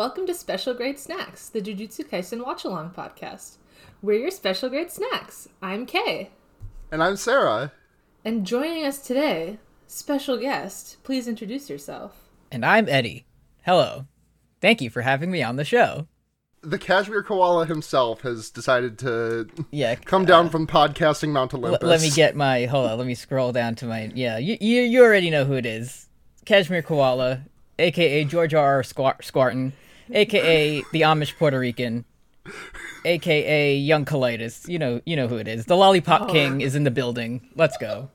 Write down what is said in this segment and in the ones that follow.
welcome to Special Great Snacks, the Jujutsu Kaisen Watch-Along podcast. We're your Special Great Snacks. I'm Kay. And I'm Sarah. And joining us today, special guest, please introduce yourself. And I'm Eddie. Hello. Thank you for having me on the show. The Cashmere Koala himself has decided to come down from podcasting Mount Olympus. Let me scroll down to my, you already know who it is. Cashmere Koala, a.k.a. George R.R. Squarton, a.k.a. the Amish Puerto Rican, a.k.a. Young Colitis. You know who it is. The Lollipop King is in the building. Let's go.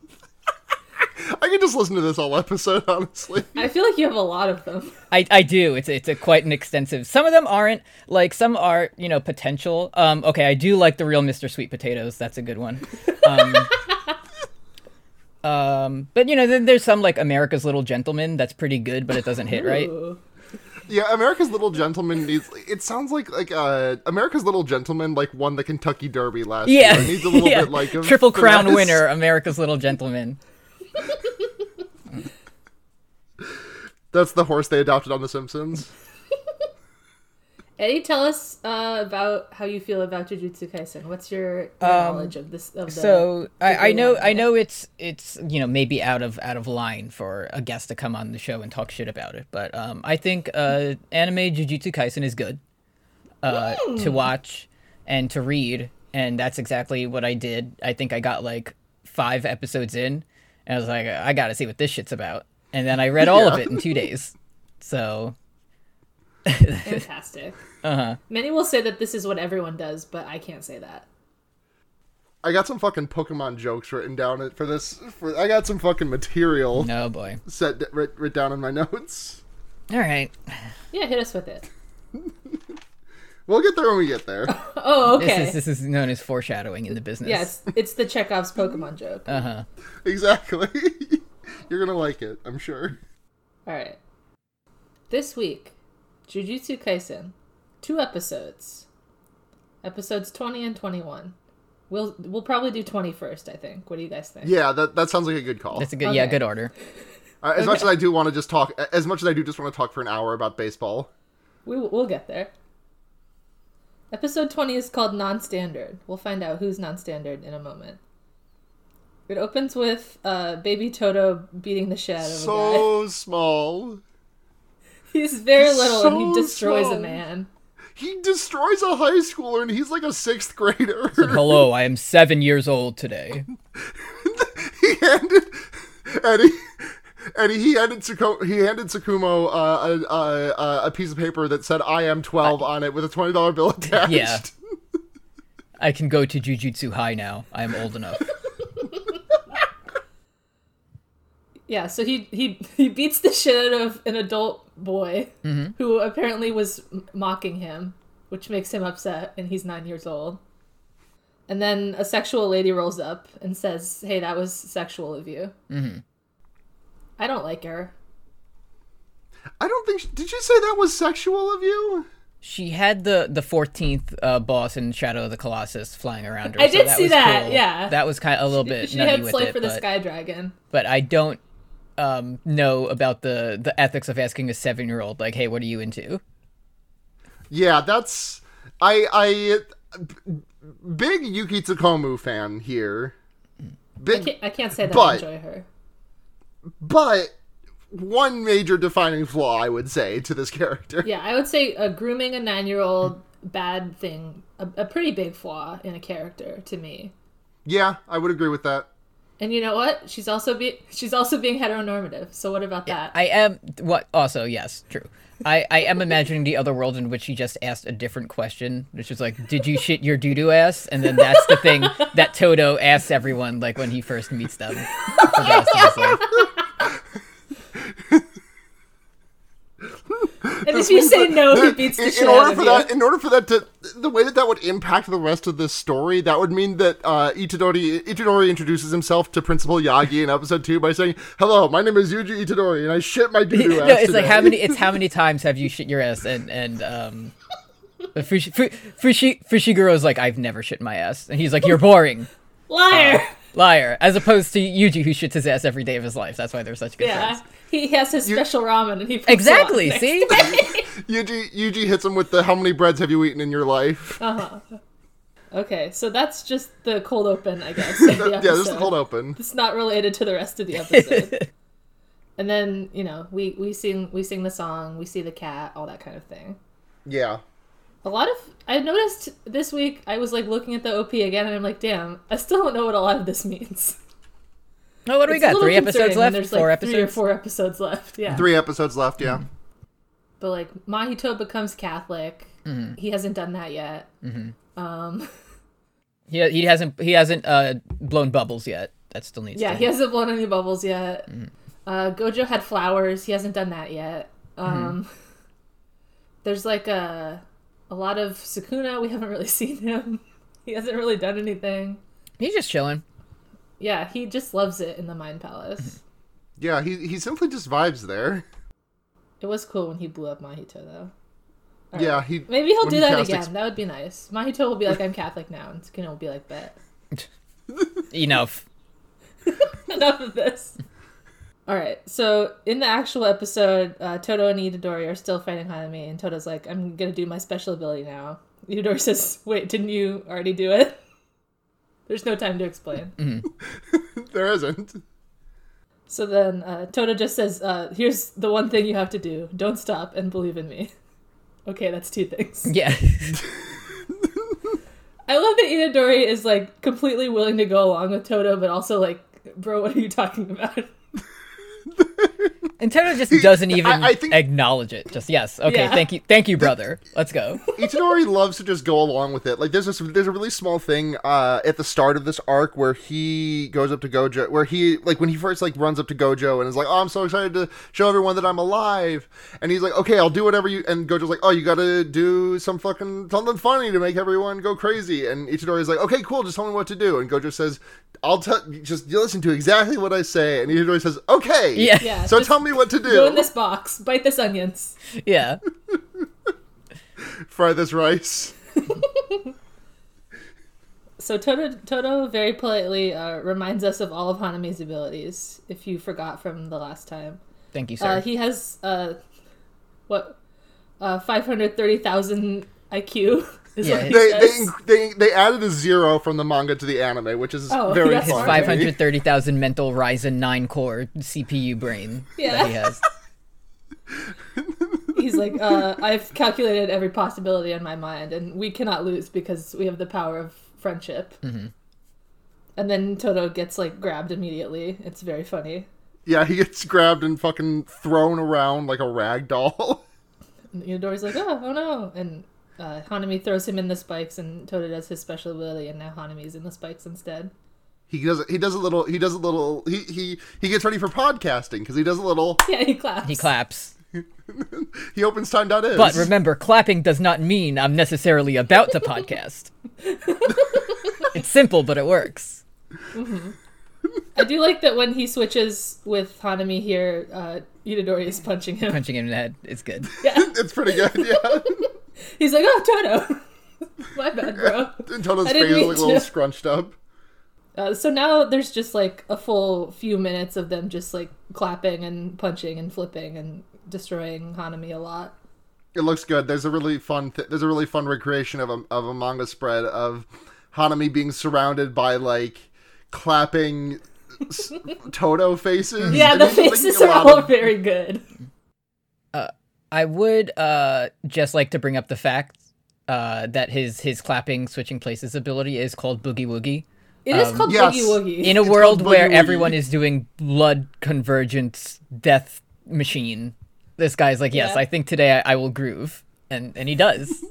I can just listen to this whole episode, honestly. I feel like you have a lot of them. I do. It's quite an extensive. Some of them aren't. Like, some are, potential. Okay, I do like the real Mr. Sweet Potatoes. That's a good one. But, then there's some, like, America's Little Gentleman. That's pretty good, but it doesn't hit, right? Yeah, America's Little Gentleman needs... It sounds like America's Little Gentleman, like, won the Kentucky Derby last year. It needs a little bit, like... Triple Crown winner, America's Little Gentleman. That's the horse they adopted on The Simpsons. Eddie, tell us about how you feel about Jujutsu Kaisen. What's your knowledge of this? I know it's maybe out of line for a guest to come on the show and talk shit about it, but I think anime Jujutsu Kaisen is good to watch and to read, and that's exactly what I did. I think I got like 5 episodes in, and I was like, I gotta see what this shit's about. And then I read all of it in 2 days. So. Fantastic. Uh-huh. Many will say that this is what everyone does, but I can't say that. I got some fucking Pokemon jokes written down for this. I got some fucking material. No, boy. Written down in my notes. All right. Yeah, hit us with it. We'll get there when we get there. Oh, okay. This is known as foreshadowing in the business. Yes, it's the Chekhov's Pokemon joke. Uh-huh. Exactly. You're going to like it, I'm sure. All right. This week, Jujutsu Kaisen, 2 episodes. Episodes 20 and 21. We'll probably do 20 first, I think. What do you guys think? Yeah, that sounds like a good call. That's a good, okay. Yeah, good order. As much as I do just want to talk for an hour about baseball. We'll get there. Episode 20 is called Non-Standard. We'll find out who's non-standard in a moment. It opens with baby Toto beating the shit out of a guy. So small. He's very little, so and he destroys small. A man. He destroys a high schooler, and he's like a 6th grader. Said, hello, I am 7 years old today. He handed Sukumo a piece of paper that said "I am 12" on it with a $20 bill attached. Yeah, I can go to Jujutsu High now. I am old enough. Yeah, so he beats the shit out of an adult boy who apparently was mocking him, which makes him upset, and he's 9 years old. And then a sexual lady rolls up and says, "Hey, that was sexual of you." Mm-hmm. I don't like her. I don't think... Did you say that was sexual of you? She had the 14th boss in Shadow of the Colossus flying around her. I did see that, cool. Yeah. That was kind of a little bit she nutty with it. She had slay for the Sky Dragon. But I don't know about the ethics of asking a 7-year-old, like, hey, what are you into? Yeah, that's... big Yuki Tsukumu fan here. Big, I can't say that I enjoy her. But one major defining flaw, I would say, to this character. Yeah, I would say grooming a 9-year-old, bad thing, a pretty big flaw in a character to me. Yeah, I would agree with that. And you know what? She's also being heteronormative. So what about that? I am what? Also, yes, true. I am imagining the other world in which she just asked a different question, which is like, "Did you shit your doo doo ass?" And then that's the thing that Toto asks everyone, like when he first meets them. And if you say no, he beats the shit out of you. In order for that to... The way that would impact the rest of this story, that would mean that Itadori introduces himself to Principal Yagi in episode 2 by saying, "Hello, my name is Yuji Itadori, and I shit my doo-doo ass." No, it's today. Like how many times have you shit your ass? And Fushiguro's like, "I've never shit my ass," and he's like, "You're boring, liar." Liar, as opposed to Yuji, who shits his ass every day of his life. That's why they're such good friends. Yeah, he has his special ramen, and he puts it on. Exactly, see? Yuji hits him with the how many breads have you eaten in your life? Uh-huh. Okay, so that's just the cold open, I guess. Yeah, this is the cold open. It's not related to the rest of the episode. And then, you know, we sing the song, we see the cat, all that kind of thing. Yeah. I noticed this week, I was like looking at the OP again, and I'm like, damn, I still don't know what a lot of this means. Oh, what do we got? 3 episodes left? There's, like, 4 episodes? 3 or 4 episodes left, yeah. 3 episodes left, yeah. Mm-hmm. But, like, Mahito becomes Catholic. Mm-hmm. He hasn't done that yet. Mm-hmm. He hasn't blown bubbles yet. That still needs to happen. He hasn't blown any bubbles yet. Mm-hmm. Gojo had flowers. He hasn't done that yet. Mm-hmm. There's, like, a lot of Sukuna. We haven't really seen him. He hasn't really done anything. He's just chilling. Yeah, he just loves it in the Mind Palace. Yeah, he simply just vibes there. It was cool when he blew up Mahito, though. Right. Yeah, maybe he'll do that again. That would be nice. Mahito will be like, I'm Catholic now, and Sukuna will be like, bet. Enough. Enough of this. All right, so in the actual episode, Todo and Itadori are still fighting Hanami, and Todo's like, I'm going to do my special ability now. Itadori says, wait, didn't you already do it? There's no time to explain. Mm-hmm. There isn't. So then Todo just says, here's the one thing you have to do. Don't stop and believe in me. Okay, that's 2 things. Yeah. I love that Itadori is, like, completely willing to go along with Todo, but also, like, bro, what are you talking about? And Todo just doesn't even acknowledge it. Just, yes, okay, yeah. Thank you, brother. Let's go. Itadori loves to just go along with it. Like, there's a really small thing at the start of this arc where he goes up to Gojo, where he, like, when he first, like, runs up to Gojo and is like, oh, I'm so excited to show everyone that I'm alive. And he's like, okay, I'll do whatever you... And Gojo's like, oh, you gotta do something funny to make everyone go crazy. And Itadori's like, okay, cool, just tell me what to do. And Gojo says... just listen to exactly what I say. And Itadori says, okay, yeah, so tell me what to do. Go in this box. Bite this onions. Yeah. Fry this rice. So Todo very politely reminds us of all of Hanami's abilities, if you forgot from the last time. Thank you, sir. He has, 530,000 IQ. Yeah, they added a 0 from the manga to the anime, which is very funny. His 530,000 mental Ryzen 9 core CPU brain that he has. He's like, I've calculated every possibility in my mind, and we cannot lose because we have the power of friendship. Mm-hmm. And then Todo gets, like, grabbed immediately. It's very funny. Yeah, he gets grabbed and fucking thrown around like a rag doll. And Itadori's like, oh no, and... Hanami throws him in the spikes, and Todo does his special ability, and now Hanami's in the spikes instead. He gets ready for podcasting because he does a little. Yeah, he claps. He opens time.is. But remember, clapping does not mean I'm necessarily about to podcast. It's simple, but it works. Mm-hmm. I do like that when he switches with Hanami here, Itadori is punching him. Punching him in the head is good. Yeah. It's pretty good, yeah. He's like, oh, Todo. My bad, bro. And Toto's face is like a little scrunched up. So now there's just like a full few minutes of them just like clapping and punching and flipping and destroying Hanami a lot. It looks good. There's a really fun recreation of a manga spread of Hanami being surrounded by like clapping Todo faces. Yeah, the faces are all very good. I would just like to bring up the fact that his clapping, switching places ability is called Boogie Woogie. It is called Boogie Woogie. In a world where everyone is doing blood convergence death machine, this guy's like, yes, I think today I will groove. And he does.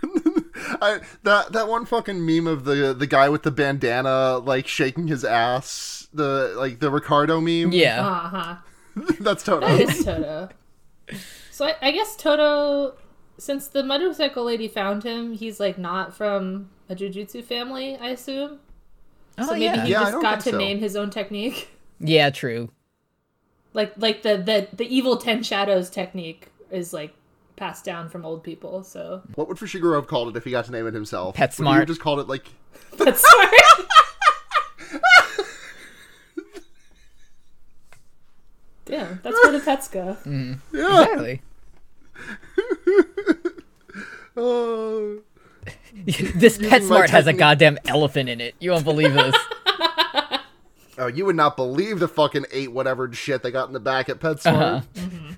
That one fucking meme of the guy with the bandana, like, shaking his ass, the Ricardo meme. Yeah. Uh-huh. That's Todo. That is Todo. So I guess Todo, since the motorcycle lady found him, he's like not from a jujutsu family, I assume. Oh, so maybe he just got to name his own technique. Yeah, true. Like the evil 10 shadows technique is like passed down from old people. So what would Fushiguro have called it if he got to name it himself? PetSmart. Would he just called it like PetSmart? Yeah, that's where the pets go. Mm. Yeah. Exactly. This PetSmart has a goddamn elephant in it. You won't believe this. Oh, you would not believe the fucking eight whatever shit they got in the back at PetSmart. Uh-huh. Mm-hmm.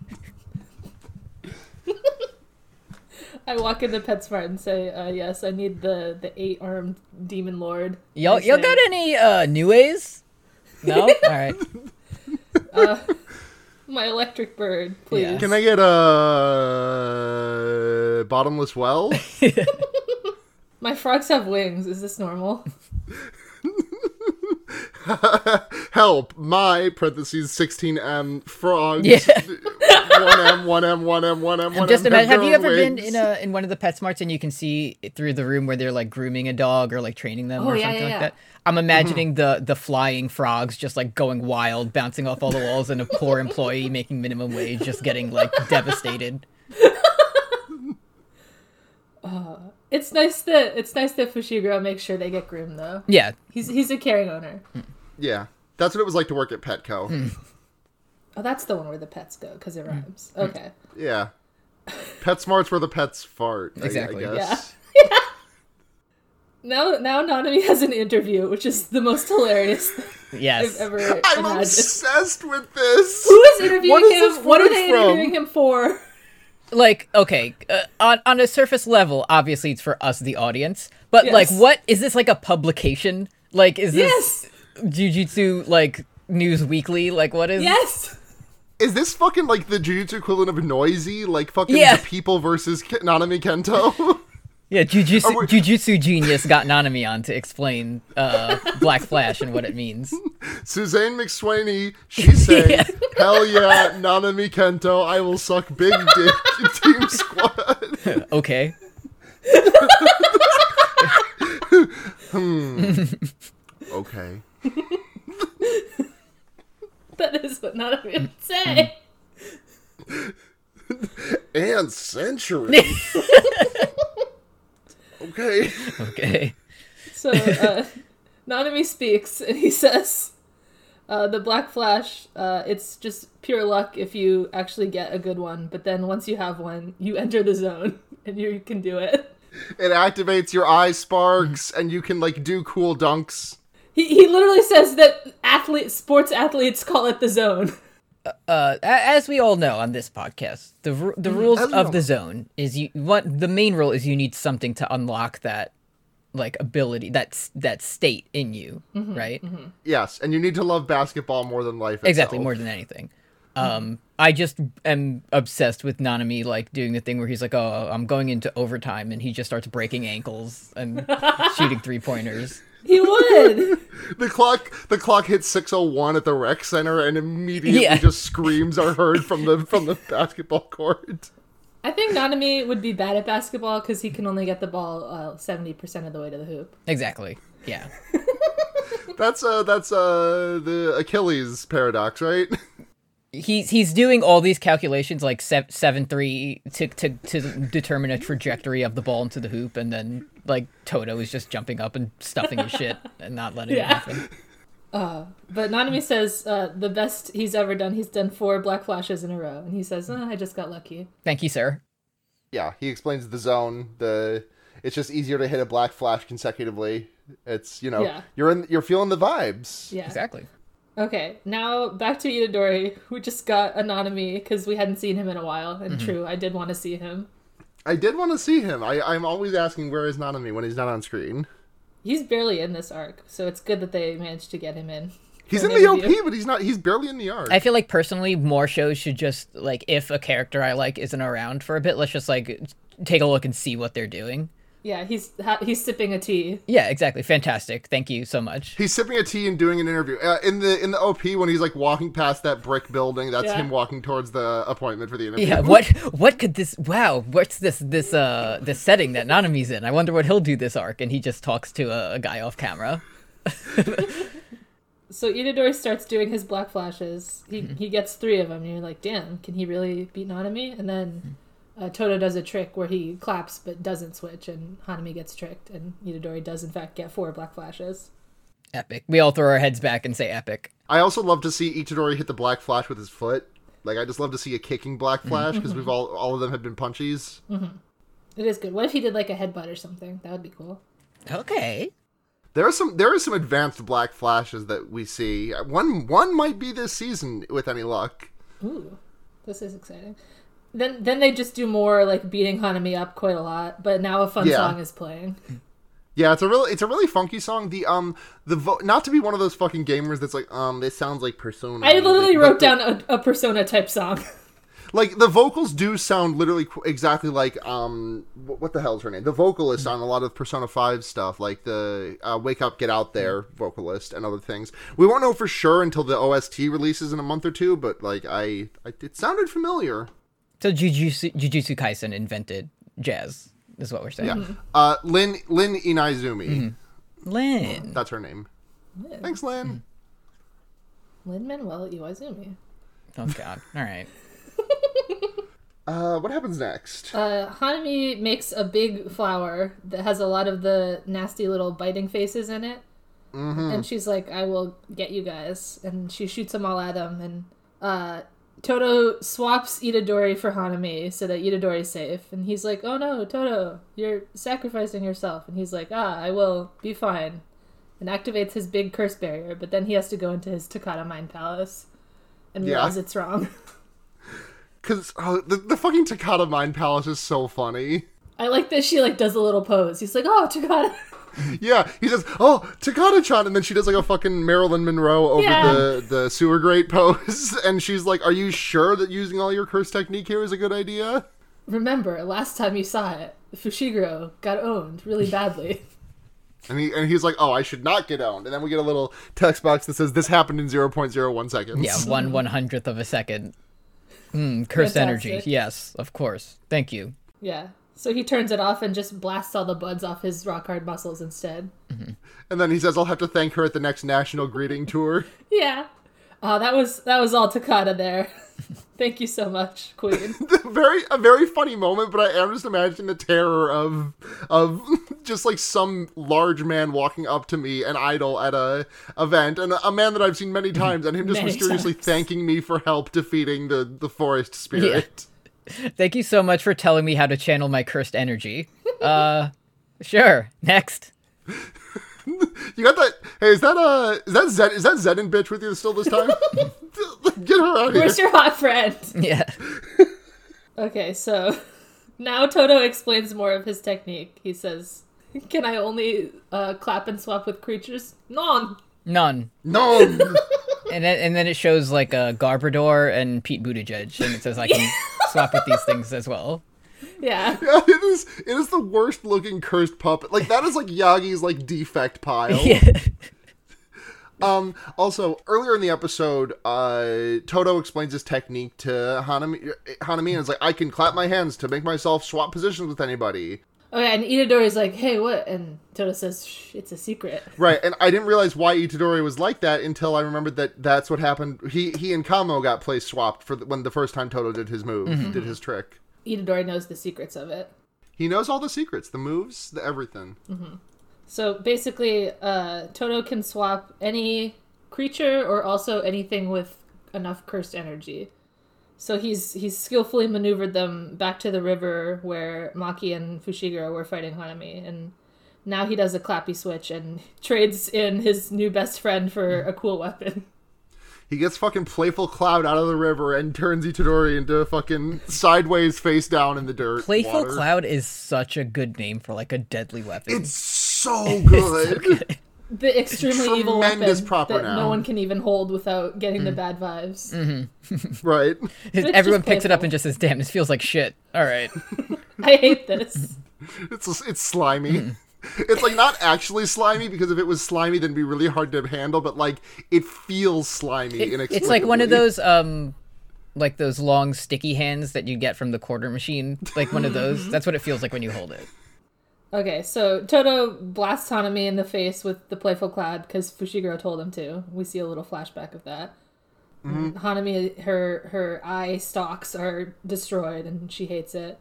I walk into PetSmart and say, yes, I need the eight-armed demon lord. Y'all got any new ways? No? All right. My electric bird, please. Yeah. Can I get a bottomless well? My frogs have wings. Is this normal? Help, my (parentheses 16M) frogs. Yeah. 1M. Just imagine, have you ever been in one of the PetSmarts and you can see through the room where they're like grooming a dog or like training them or something like that? I'm imagining the flying frogs just like going wild, bouncing off all the walls, and a poor employee making minimum wage just getting like devastated. It's nice that Fushiguro makes sure they get groomed though. Yeah, he's a caring owner. Yeah, that's what it was like to work at Petco. Mm. Oh, that's the one where the pets go because it rhymes. Mm. Okay. Yeah, PetSmart's where the pets fart. Exactly. I guess. Yeah. Now Nanami has an interview, which is the most hilarious thing I've ever imagined. I'm obsessed with this. Who is interviewing him? What are they interviewing him for? Like, okay, on a surface level, obviously it's for us, the audience, but, like, what? Is this, like, a publication? Like, is this Jujutsu, like, News Weekly? Like, what is... Yes! Is this fucking, like, the Jujutsu equivalent of Noisy? Like, fucking The People versus Nanami Kento? Yeah, Jujutsu Genius got Nanami on to explain Black Flash and what it means. Suzanne McSweeney, she said, hell yeah, Nanami Kento, I will suck big dick in Team Squad. Okay. Okay. That is what Nanami would say. And century. Okay. So, Nanami speaks, and he says, the Black Flash, it's just pure luck if you actually get a good one, but then once you have one, you enter the zone, and you can do it. It activates your eye sparks, and you can, like, do cool dunks. He literally says that sports athletes call it the zone. As we all know on this podcast, the rules of the zone is the main rule is you need something to unlock that like ability, that state in you, right? Mm-hmm. Yes, and you need to love basketball more than life itself. Exactly, more than anything. I just am obsessed with Nanami like doing the thing where he's like, "Oh, I'm going into overtime," and he just starts breaking ankles and shooting three pointers. He would. The clock hits 6:01 at the rec center, and immediately just screams are heard from the basketball court. I think Nanami would be bad at basketball because he can only get the ball 70% of the way to the hoop. Exactly. Yeah. That's the Achilles paradox, right? He's doing all these calculations like 7-3 to determine a trajectory of the ball into the hoop, and then like Toto is just jumping up and stuffing his shit and not letting it happen. But Nanami says the best he's ever done. He's done 4 Black Flashes in a row, and he says, "I just got lucky." Thank you, sir. Yeah, he explains the zone. It's just easier to hit a Black Flash consecutively. It's you're feeling the vibes. Yeah, exactly. Okay, now back to Itadori. We just got Anonymous because we hadn't seen him in a while. And true, I did want to see him. I'm always asking where is Nanami when he's not on screen. He's barely in this arc, so it's good that they managed to get him in. He's in the OP, but he's barely in the arc. I feel like personally, more shows should just, like, if a character I like isn't around for a bit, let's just, like, take a look and see what they're doing. Yeah, he's sipping a tea. Yeah, exactly. Fantastic. Thank you so much. He's sipping a tea and doing an interview. In the OP, when he's like walking past that brick building, that's him walking towards the appointment for the interview. Yeah, what could this... Wow, what's this setting that Nanami's in? I wonder what he'll do this arc. And he just talks to a guy off camera. So Itadori starts doing his Black Flashes. He gets 3 of them. And you're like, damn, can he really beat Nanami? And then... Toto does a trick where he claps but doesn't switch, and Hanami gets tricked, and Itadori does in fact get 4 Black Flashes. Epic. We all throw our heads back and say epic. I also love to see Itadori hit the Black Flash with his foot. Like, I just love to see a kicking Black Flash, because all of them have been punchies. Mm-hmm. It is good. What if he did like a headbutt or something? That would be cool. Okay. There are some advanced Black Flashes that we see. One might be this season with any luck. Ooh, this is exciting. Then they just do more like beating Hanami up quite a lot, but now a fun song is playing. Yeah, it's a really funky song. Not to be one of those fucking gamers that's like, this sounds like Persona. I literally wrote down a Persona type song. Like, the vocals do sound literally exactly like, what the hell's her name? The vocalist on a lot of Persona 5 stuff, like the Wake Up, Get Out There vocalist and other things. We won't know for sure until the OST releases in a month or two, but, like, it sounded familiar. So Jujutsu Kaisen invented jazz, is what we're saying. Yeah. Mm-hmm. Lyn Inaizumi. Mm-hmm. Lyn. That's her name. Lyn. Thanks, Lyn. Mm-hmm. Lin-Manuel Iwazumi. Oh, God. All right. What happens next? Hanami makes a big flower that has a lot of the nasty little biting faces in it. Mm-hmm. And she's like, I will get you guys. And she shoots them all at him. And Todo swaps Itadori for Hanami so that Itadori's safe. And he's like, oh no, Todo, you're sacrificing yourself. And he's like, I will be fine. And activates his big curse barrier. But then he has to go into his Takata Mind Palace and realize it's wrong. Because the fucking Takata Mind Palace is so funny. I like that she like does a little pose. He's like, oh, Takata. Yeah, he says, oh, Takata-chan. And then she does like a fucking Marilyn Monroe over the sewer grate pose. And she's like, are you sure that using all your curse technique here is a good idea? Remember, last time you saw it, Fushiguro got owned really badly. And he's like, oh, I should not get owned. And then we get a little text box that says, this happened in 0.01 seconds. Yeah, 1/100th of a second. Cursed Fantastic. Energy. Yes, of course. Thank you. Yeah. So he turns it off and just blasts all the buds off his rock hard muscles instead. Mm-hmm. And then he says, I'll have to thank her at the next national greeting tour. Yeah. Oh, that was all Takata there. Thank you so much, Queen. a very funny moment, but I am just imagining the terror of just like some large man walking up to me, an idol at a event, and a man that I've seen many times, and him just mysteriously thanking me for help defeating the forest spirit. Yeah. Thank you so much for telling me how to channel my cursed energy. Sure. Next. You got that? Hey, is that Zenin bitch with you still this time? Get her out of here. Where's your hot friend? Yeah. Okay, so now Todo explains more of his technique. He says, "Can I only clap and swap with creatures? None." And then it shows like a Garbodor and Pete Buttigieg, and it says I can swap with these things as well. Yeah, it is the worst looking cursed puppet. Like that is like Yagi's like defect pile. Yeah. Also, earlier in the episode, Todo explains his technique to Hanami, and is like, I can clap my hands to make myself swap positions with anybody. Oh yeah, and Itadori's like, hey, what? And Todo says, shh, it's a secret. Right, and I didn't realize why Itadori was like that until I remembered that's what happened. He and Kamo got place swapped when the first time Todo did his move, mm-hmm. did his trick. Itadori knows the secrets of it. He knows all the secrets, the moves, the everything. Mm-hmm. So basically, Todo can swap any creature or also anything with enough cursed energy. So he's skillfully maneuvered them back to the river where Maki and Fushiguro were fighting Hanami. And now he does a clappy switch and trades in his new best friend for a cool weapon. He gets fucking Playful Cloud out of the river and turns Itadori into fucking sideways face down in the dirt. Playful water. Cloud is such a good name for like a deadly weapon. It's so good. The extremely evil weapon that no one can even hold without getting the bad vibes. Mm-hmm. Right. Everyone picks it up and just says, damn, this feels like shit. All right. I hate this. It's slimy. Mm. It's, like, not actually slimy, because if it was slimy, then it'd be really hard to handle, but, like, it feels slimy inexplicably. It's like one of those, like, those long sticky hands that you get from the quarter machine. Like, one of those. That's what it feels like when you hold it. Okay, so Todo blasts Hanami in the face with the Playful Cloud, because Fushiguro told him to. We see a little flashback of that. Mm-hmm. Hanami, her eye stalks are destroyed, and she hates it.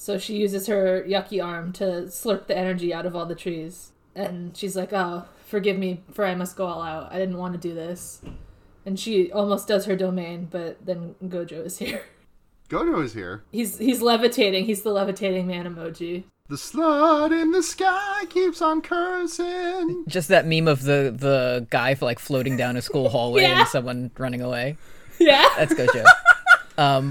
So she uses her yucky arm to slurp the energy out of all the trees. And she's like, oh, forgive me, for I must go all out. I didn't want to do this. And she almost does her domain, but then Gojo is here. Gojo is here. He's levitating. He's the levitating man emoji. The slut in the sky keeps on cursing. Just that meme of the guy for like floating down a school hallway yeah. and someone running away. Yeah. That's Gojo.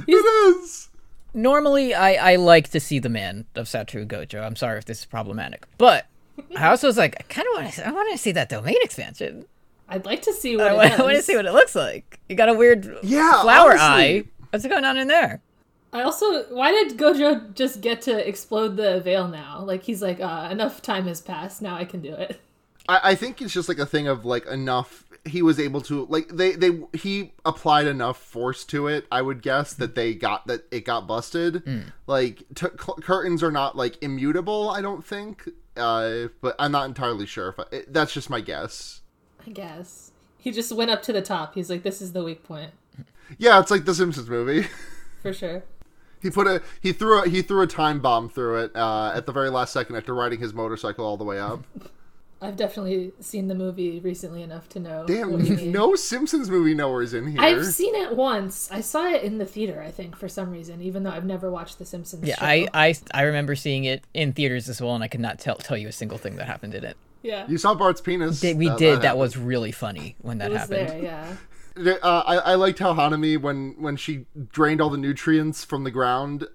It is. Normally, I like to see the man of Satoru Gojo. I'm sorry if this is problematic. But I also was like, I kind of want to see that domain expansion. I'd like to see what it is. I want to see what it looks like. You got a weird flower honestly. Eye. What's going on in there? I also, why did Gojo just get to explode the veil now? Like, he's like, enough time has passed. Now I can do it. I think it's just like a thing of like enough. He was able to, like, he applied enough force to it, I would guess, that it got busted. Mm. Like, curtains are not, like, immutable, I don't think. But I'm not entirely sure. That's just my guess. I guess. He just went up to the top. He's like, this is the weak point. Yeah, it's like the Simpsons movie. For sure. He threw a time bomb through it at the very last second after riding his motorcycle all the way up. I've definitely seen the movie recently enough to know. Damn, no Simpsons movie knowers in here. I've seen it once. I saw it in the theater, I think, for some reason, even though I've never watched The Simpsons show. I remember seeing it in theaters as well, and I could not tell you a single thing that happened in it. Yeah. You saw Bart's penis. We did. That was really funny when that happened. There, yeah. I liked how Hanami, when she drained all the nutrients from the ground,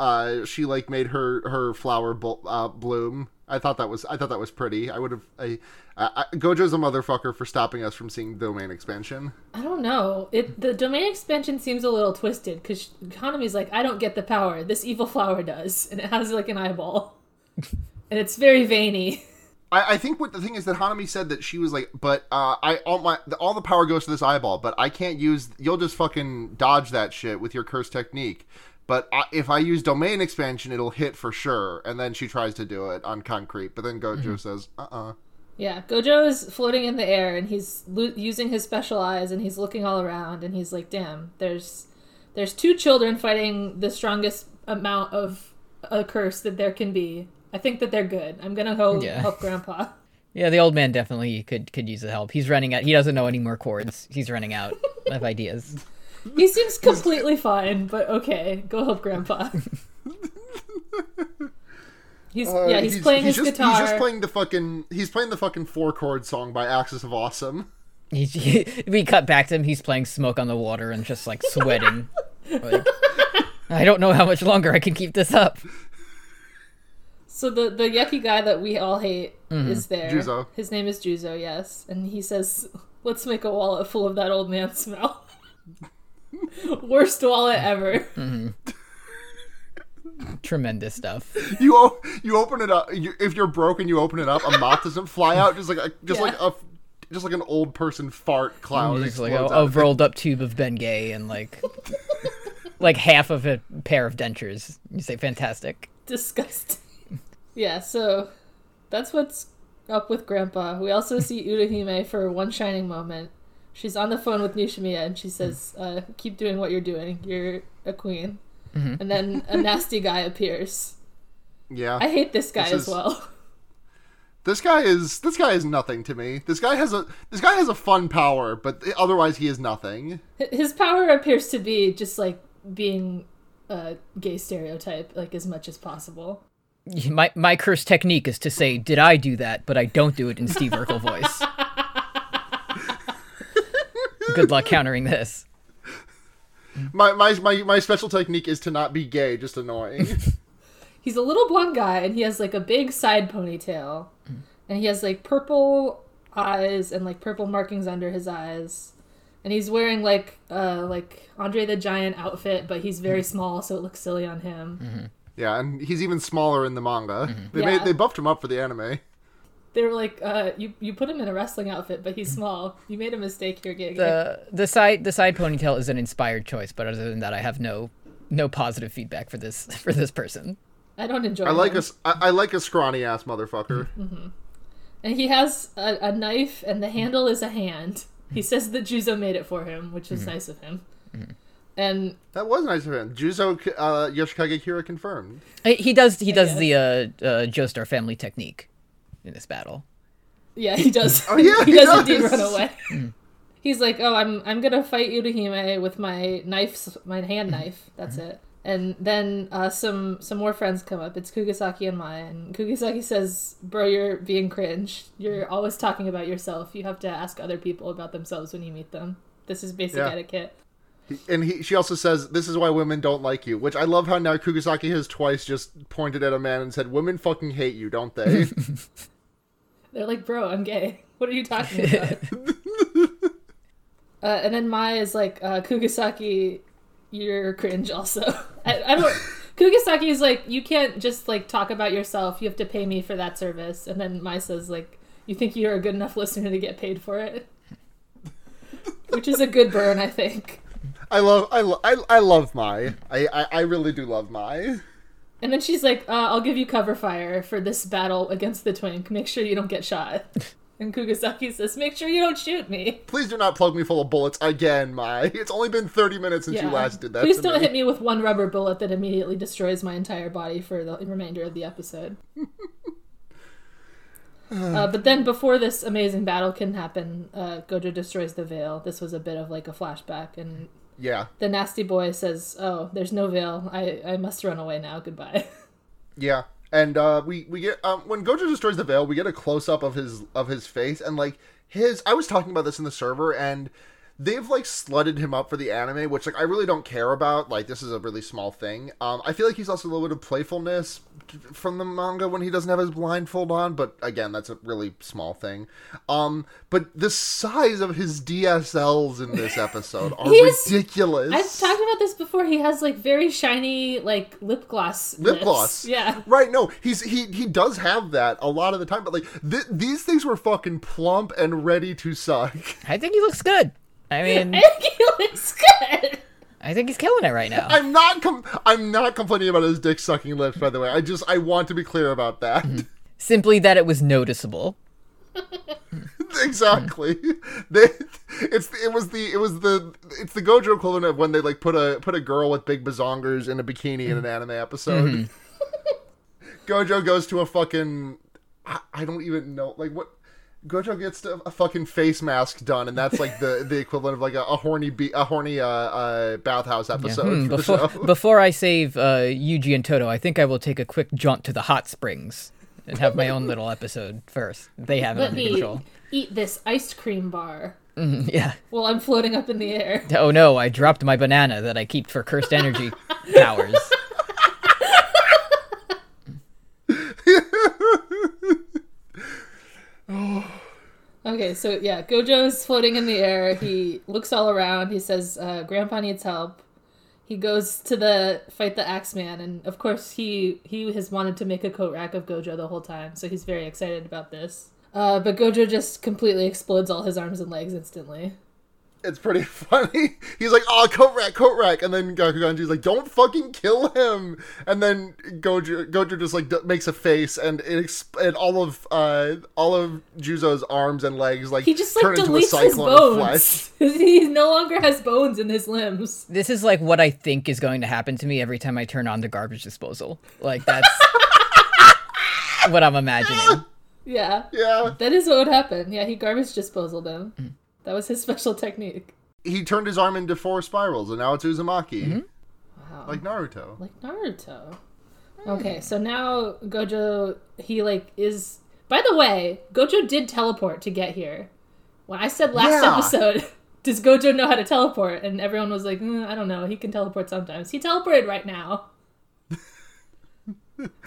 she like made her flower bloom. I thought that was pretty. Gojo's a motherfucker for stopping us from seeing domain expansion. I don't know. The domain expansion seems a little twisted because Hanami's like, I don't get the power. This evil flower does, and it has like an eyeball, and it's very veiny. I think what the thing is that Hanami said that she was like, but all the power goes to this eyeball, but I can't use. You'll just fucking dodge that shit with your curse technique. But if I use domain expansion, it'll hit for sure. And then she tries to do it on concrete, but then Gojo says, Yeah, Gojo is floating in the air, and he's using his special eyes, and he's looking all around, and he's like, damn, there's two children fighting the strongest amount of a curse that there can be. I think that they're good. I'm going to go help Grandpa. Yeah, the old man definitely could use the help. He's running out. He doesn't know any more chords. He's running out of ideas. He seems completely fine, but okay, go help Grandpa. He's playing his guitar. He's playing the fucking four-chord song by Axis of Awesome. We cut back to him. He's playing Smoke on the Water and just, like, sweating. Like, I don't know how much longer I can keep this up. So the yucky guy that we all hate is there. Juzo. His name is Juzo, yes. And he says, let's make a wallet full of that old man smell. Worst wallet ever. Mm-hmm. Tremendous stuff. You open it up. If you're broken, you open it up. A moth doesn't fly out. Just like an old person fart cloud. Just like a rolled up tube of Bengay and like half of a pair of dentures. You say fantastic. Disgusting. Yeah, so that's what's up with Grandpa. We also see Utahime for one shining moment. She's on the phone with Nishimiya, and she says, keep doing what you're doing. You're a queen. Mm-hmm. And then a nasty guy appears. Yeah. I hate this guy as well. This guy is nothing to me. This guy has a fun power, but otherwise he is nothing. His power appears to be just, like, being a gay stereotype, like, as much as possible. My curse technique is to say, did I do that? But I don't do it in Steve Urkel voice. Good luck countering this. My special technique is to not be gay, just annoying. He's a little blonde guy, and he has, like, a big side ponytail. And he has, like, purple eyes and, like, purple markings under his eyes. And he's wearing, like Andre the Giant outfit, but he's very small, so it looks silly on him. Mm-hmm. Yeah, and he's even smaller in the manga. Mm-hmm. They buffed him up for the anime. They were like, you put him in a wrestling outfit, but he's small. You made a mistake here, Gig. The side ponytail is an inspired choice, but other than that, I have no positive feedback for this person. I don't enjoy. I like a scrawny ass motherfucker. Mm-hmm. And he has a knife, and the handle is a hand. He says that Juzo made it for him, which was nice of him. Mm-hmm. And that was nice of him. Juzo Yoshikage Kira confirmed. He does the Joestar family technique in this battle. Yeah, he does. Oh yeah, he does indeed run away. He's like, "Oh, I'm gonna fight Utahime with my hand knife. That's it." And then some more friends come up. It's Kugisaki and Mai. And Kugisaki says, bro, you're being cringe. You're always talking about yourself. You have to ask other people about themselves when you meet them. This is basic etiquette. She also says, this is why women don't like you. Which I love how now Kugisaki has twice just pointed at a man and said, women fucking hate you, don't they? They're like, bro, I'm gay. What are you talking about? And then Mai is like, Kugisaki, you're cringe also. I don't... Kugisaki is like, you can't just, like, talk about yourself. You have to pay me for that service. And then Mai says, like, you think you're a good enough listener to get paid for it? Which is a good burn, I think. I love Mai. I really do love Mai. And then she's like, I'll give you cover fire for this battle against the twink. Make sure you don't get shot. And Kugisaki says, make sure you don't shoot me. Please do not plug me full of bullets again, Mai. It's only been 30 minutes since you last did that. Please don't hit me with one rubber bullet that immediately destroys my entire body for the remainder of the episode. But then before this amazing battle can happen, Gojo destroys the veil. This was a bit of like a flashback. And the nasty boy says, oh, there's no veil. I must run away now. Goodbye. Yeah. And we get when Gojo destroys the veil, we get a close up of his face, and like I was talking about this in the server, and they've like slutted him up for the anime, which like I really don't care about. Like this is a really small thing. I feel like he's also a little bit of playfulness from the manga when he doesn't have his blindfold on, but again, that's a really small thing. But the size of his DSLs in this episode are ridiculous. I've talked about this before. He has like very shiny like lip gloss. Yeah. Right. No, he does have that a lot of the time, but like these things were fucking plump and ready to suck. I think he looks good. I mean, I think he looks good. I think he's killing it right now. I'm not complaining about his dick sucking lips, by the way. I want to be clear about that. Mm-hmm. Simply that it was noticeable. Exactly. It's the Gojo equivalent of when they like put a girl with big bazongers in a bikini in an anime episode. Mm-hmm. Gojo goes to a fucking I don't even know like what. Gojo gets a fucking face mask done, and that's like the equivalent of like a horny bathhouse episode. Yeah. Before I save Yuji and Todo, I think I will take a quick jaunt to the hot springs and have my own little episode first. They have it under control. Let me eat this ice cream bar. Yeah. Well, I'm floating up in the air. Oh no! I dropped my banana that I keep for cursed energy powers. Okay, so yeah, Gojo's floating in the air. He looks all around. He says, Grandpa needs help. He goes to fight the Axeman, and of course he has wanted to make a coat rack of Gojo the whole time, so he's very excited about this. But Gojo just completely explodes all his arms and legs instantly. It's pretty funny. He's like, oh, coat rack. And then Gakuganji's like, don't fucking kill him. And then Gojo just like makes a face and all of Juzo's arms and legs like he just like turn into a cyclone of flesh. He no longer has bones in his limbs. This is like what I think is going to happen to me every time I turn on the garbage disposal. Like that's what I'm imagining. Yeah. Yeah. That is what would happen. Yeah, he garbage disposaled him. Mm. That was his special technique. He turned his arm into four spirals, and now it's Uzumaki. Mm-hmm. Wow. Like Naruto. Mm. Okay, so now Gojo, he, like, is... By the way, Gojo did teleport to get here. When I said last episode, does Gojo know how to teleport? And everyone was like, I don't know, he can teleport sometimes. He teleported right now.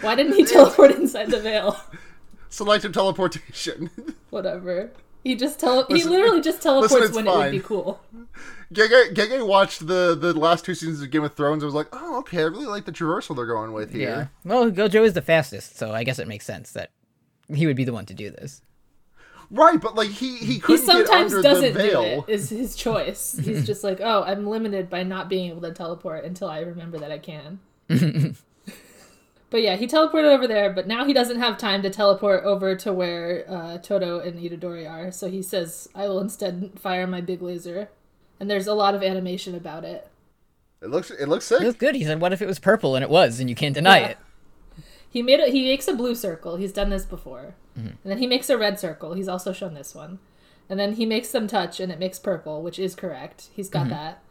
Why didn't he teleport inside the veil? Selective teleportation. Whatever. He literally just teleports when fine. It would be cool. Gege watched the last two seasons of Game of Thrones and was like, oh, okay, I really like the traversal they're going with here. Yeah. Well, Gojo is the fastest, so I guess it makes sense that he would be the one to do this. Right, but like he couldn't get under the veil. He sometimes doesn't do it, is his choice. He's just like, oh, I'm limited by not being able to teleport until I remember that I can. But yeah, he teleported over there, but now he doesn't have time to teleport over to where Todo and Itadori are. So he says, I will instead fire my big laser. And there's a lot of animation about it. It looks sick. It looks good. He said, what if it was purple? And it was, and you can't deny it. He makes a blue circle. He's done this before. Mm-hmm. And then he makes a red circle. He's also shown this one. And then he makes them touch, and it makes purple, which is correct. He's got that.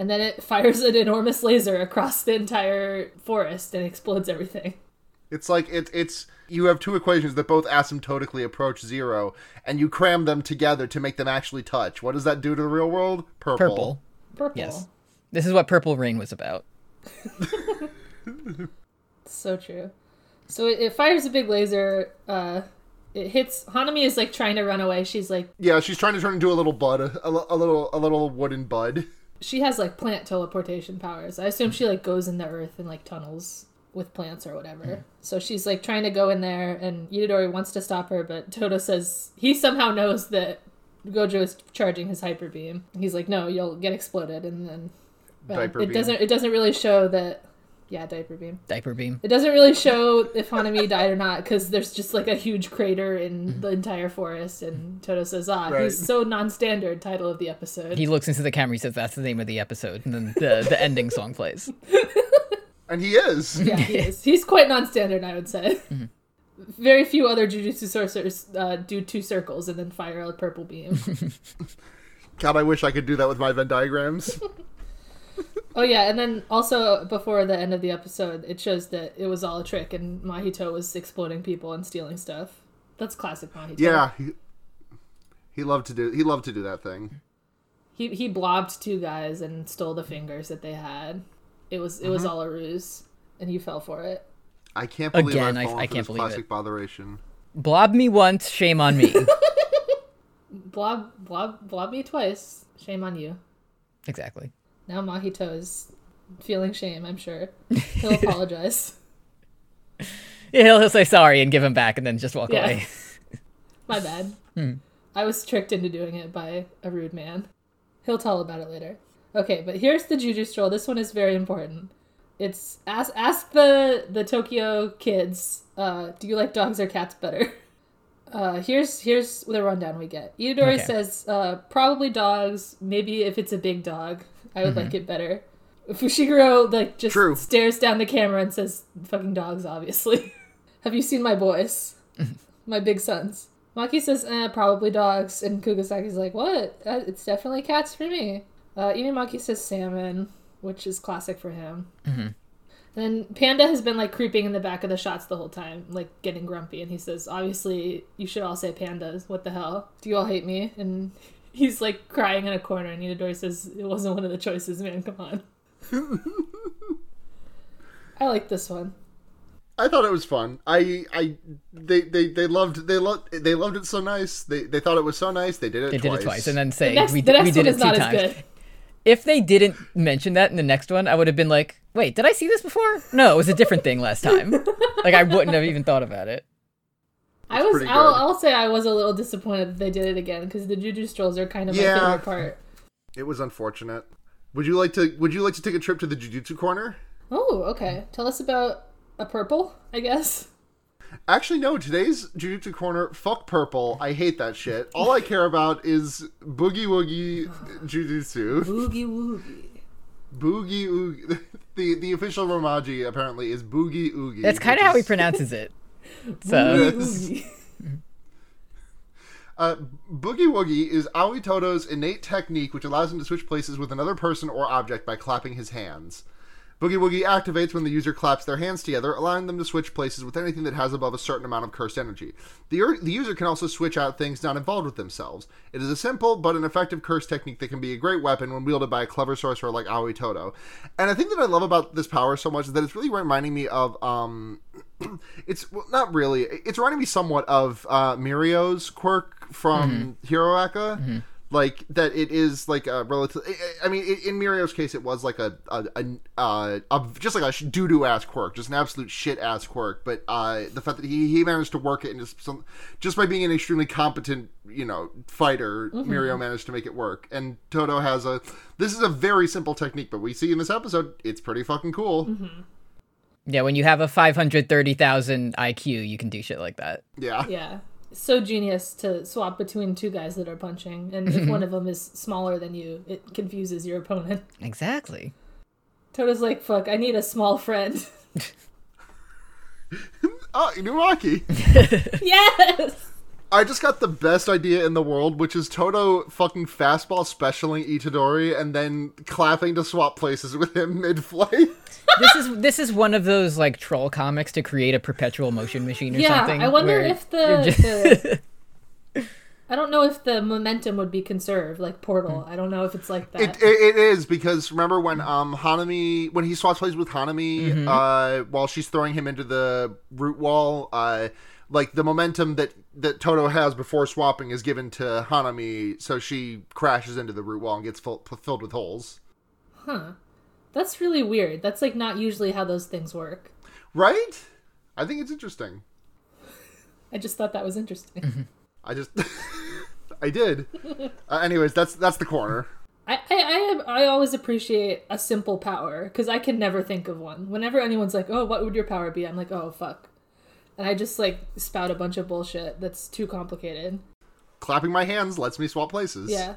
And then it fires an enormous laser across the entire forest and explodes everything. It's like, it's you have two equations that both asymptotically approach zero, and you cram them together to make them actually touch. What does that do to the real world? Purple. Purple. Yes. This is what Purple Rain was about. So true. So it fires a big laser, it hits... Hanami is, like, trying to run away. She's, like... Yeah, she's trying to turn into a little bud. A little wooden bud. She has, like, plant teleportation powers. I assume she, like, goes in the earth and, like, tunnels with plants or whatever. Mm. So she's, like, trying to go in there, and Itadori wants to stop her, but Todo says... He somehow knows that Gojo is charging his hyper beam. He's like, no, you'll get exploded, and then... Diaper beam. It doesn't really show that... Yeah, diaper beam. It doesn't really show if Hanami died or not, because there's just like a huge crater in the entire forest, and Todo says, right. He's so non-standard, title of the episode. He looks into the camera, he says, that's the name of the episode, and then the ending song plays. And he is. Yeah, he is. He's quite non-standard, I would say. Mm-hmm. Very few other Jujutsu sorcerers do two circles and then fire a purple beam. God, I wish I could do that with my Venn diagrams. Oh yeah, and then also before the end of the episode, it shows that it was all a trick and Mahito was exploding people and stealing stuff. That's classic Mahito. Yeah, he loved to do that thing. He blobbed two guys and stole the fingers that they had. It was all a ruse, and you fell for it. I can't believe again. I can't believe classic it. Botheration. Blob me once, shame on me. Blob me twice, shame on you. Exactly. Now Mahito is feeling shame, I'm sure. He'll apologize. Yeah, he'll say sorry and give him back and then just walk away. My bad. I was tricked into doing it by a rude man. He'll tell about it later. Okay, but here's the Juju Stroll. This one is very important. It's ask the Tokyo kids, do you like dogs or cats better? Here's the rundown we get. Itadori says, probably dogs, maybe if it's a big dog. I would like it better. Fushiguro, like, just stares down the camera and says, fucking dogs, obviously. Have you seen my boys? My big sons. Maki says, probably dogs. And Kugisaki's like, what? It's definitely cats for me. Inumaki says salmon, which is classic for him. Mm-hmm. And Panda has been, like, creeping in the back of the shots the whole time, like, getting grumpy. And he says, obviously, you should all say pandas. What the hell? Do you all hate me? And... he's, like, crying in a corner, and Itadori says, it wasn't one of the choices, man, come on. I like this one. I thought it was fun. They loved it so nice. They thought it was so nice, they did it twice. They did it twice, and then say, we did it two times. If they didn't mention that in the next one, I would have been like, wait, did I see this before? No, it was a different thing last time. Like, I wouldn't have even thought about it. I'll say I was a little disappointed that they did it again, because the Juju Strolls are kind of my favorite part. It was unfortunate. Would you like to take a trip to the Jujutsu Corner? Oh, okay. Tell us about a purple, I guess. Actually, no. Today's Jujutsu Corner, fuck purple. I hate that shit. All I care about is Boogie Woogie Jujutsu. Boogie Woogie. Boogie Woogie. The official Romaji apparently is Boogie Woogie. That's kind of how he pronounces it. So. Boogie Woogie. Boogie Woogie is Aoi Todo's innate technique, which allows him to switch places with another person or object by clapping his hands. Boogie Woogie activates when the user claps their hands together, allowing them to switch places with anything that has above a certain amount of cursed energy. The user can also switch out things not involved with themselves. It is a simple but an effective curse technique that can be a great weapon when wielded by a clever sorcerer like Aoi Todo. And I think that I love about this power so much is that it's really reminding me of, not really, it's reminding me somewhat of Mirio's quirk from Hiroaka. Mm-hmm. Like, that it is, like, a relative... I mean, in Mirio's case, it was, like, just, like, a doo-doo-ass quirk. Just an absolute shit-ass quirk. But the fact that he managed to work it into some... Just by being an extremely competent, you know, fighter, Mirio managed to make it work. And Todo has a... This is a very simple technique, but we see in this episode, it's pretty fucking cool. Mm-hmm. Yeah, when you have a 530,000 IQ, you can do shit like that. Yeah. Yeah. So genius to swap between two guys that are punching, and if one of them is smaller than you, it confuses your opponent. Exactly. Toto's like, fuck, I need a small friend. Oh, Inumaki! Yes! I just got the best idea in the world, which is Todo fucking fastball specialing Itadori and then clapping to swap places with him mid-flight. This is one of those like troll comics to create a perpetual motion machine or something. Yeah, I wonder if the I don't know if the momentum would be conserved, like Portal. I don't know if it's like that. It is, because remember when Hanami, when he swaps places with Hanami, mm-hmm. While she's throwing him into the root wall, like the momentum that Todo has before swapping is given to Hanami, so she crashes into the root wall and gets filled with holes. Huh. That's really weird. That's like not usually how those things work. Right? I think it's interesting. I just thought that was interesting. Mm-hmm. I did. Anyways, that's the corner. I always appreciate a simple power, because I can never think of one. Whenever anyone's like, oh, what would your power be? I'm like, oh, fuck. And I just, like, spout a bunch of bullshit that's too complicated. Clapping my hands lets me swap places. Yeah.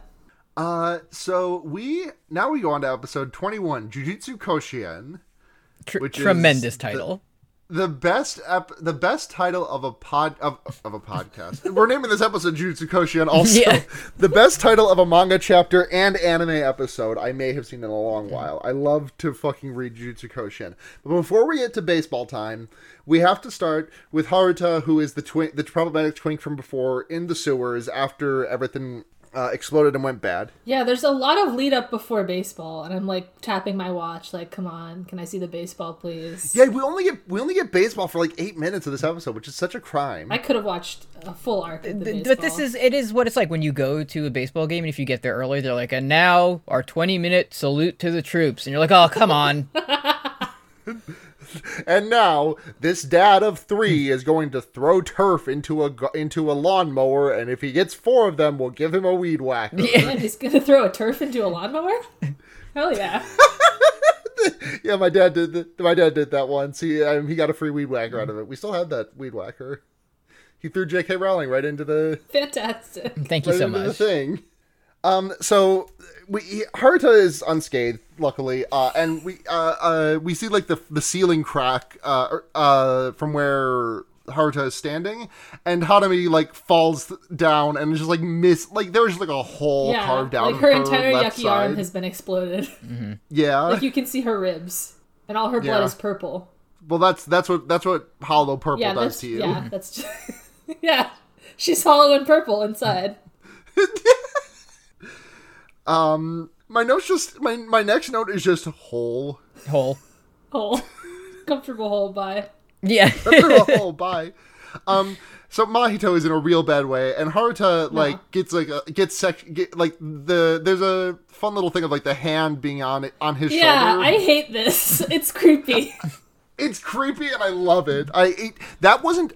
So now we go on to episode 21, Jujutsu Koshien. Which tremendous title. The best title of a podcast. We're naming this episode Jujutsu Koshien also. Yeah. The best title of a manga chapter and anime episode I may have seen in a long while. I love to fucking read Jujutsu Koshien. But before we get to baseball time, we have to start with Haruta, who is the problematic twink from before, in the sewers after everything exploded and went bad. Yeah, there's a lot of lead up before baseball, and I'm like tapping my watch, like, come on, can I see the baseball, please? Yeah, we only get baseball for like 8 minutes of this episode, which is such a crime. I could have watched a full arc of the baseball. But it is what it's like when you go to a baseball game, and if you get there early, they're like, and now our 20-minute salute to the troops, and you're like, oh, come on. And now this dad of three is going to throw turf into a lawnmower, and if he gets four of them, we'll give him a weed whacker. Yeah, and he's going to throw a turf into a lawnmower? Hell yeah. Yeah, my dad did that once. He got a free weed whacker out of it. We still have that weed whacker. He threw J.K. Rowling right into the... Fantastic. Thank you so much. The thing. So Haruta is unscathed, luckily, and we see like the ceiling crack from where Haruta is standing, and Hanami like falls down and just like there was just like a hole carved out. Like her entire yucky arm has been exploded. Mm-hmm. Yeah, like you can see her ribs, and all her blood is purple. Well, that's what hollow purple does to you. Yeah, that's just... yeah, she's hollow and purple inside. My next note is just hole. Comfortable hole, bye. Yeah. Comfortable hole, bye. So Mahito is in a real bad way, and Haruta there's a fun little thing of like the hand being on his shoulder. Yeah, I hate this. It's creepy. It's creepy, and I love it. That wasn't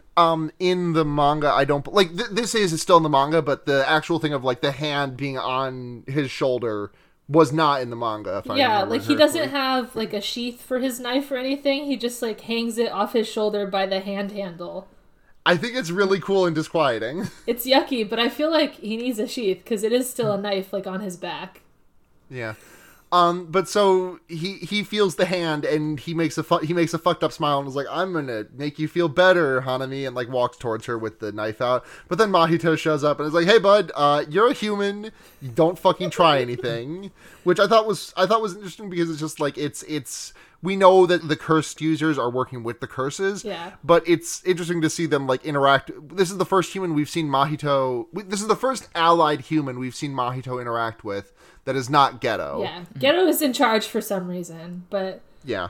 in the manga. I don't like this. Is still in the manga, but the actual thing of like the hand being on his shoulder was not in the manga. He doesn't have like a sheath for his knife or anything. He just like hangs it off his shoulder by the hand handle. I think it's really cool and disquieting. It's yucky, but I feel like he needs a sheath because it is still a knife like on his back. Yeah. But so he feels the hand, and he makes a fucked up smile and is like, I'm gonna make you feel better, Hanami, and like walks towards her with the knife out. But then Mahito shows up and is like, hey bud, you're a human, you don't fucking try anything. Which I thought was interesting because it's just like it's we know that the cursed users are working with the curses, but it's interesting to see them like interact. This is the first human we've seen Mahito. This is the first allied human we've seen Mahito interact with that is not Geto. Yeah, Geto is in charge for some reason, but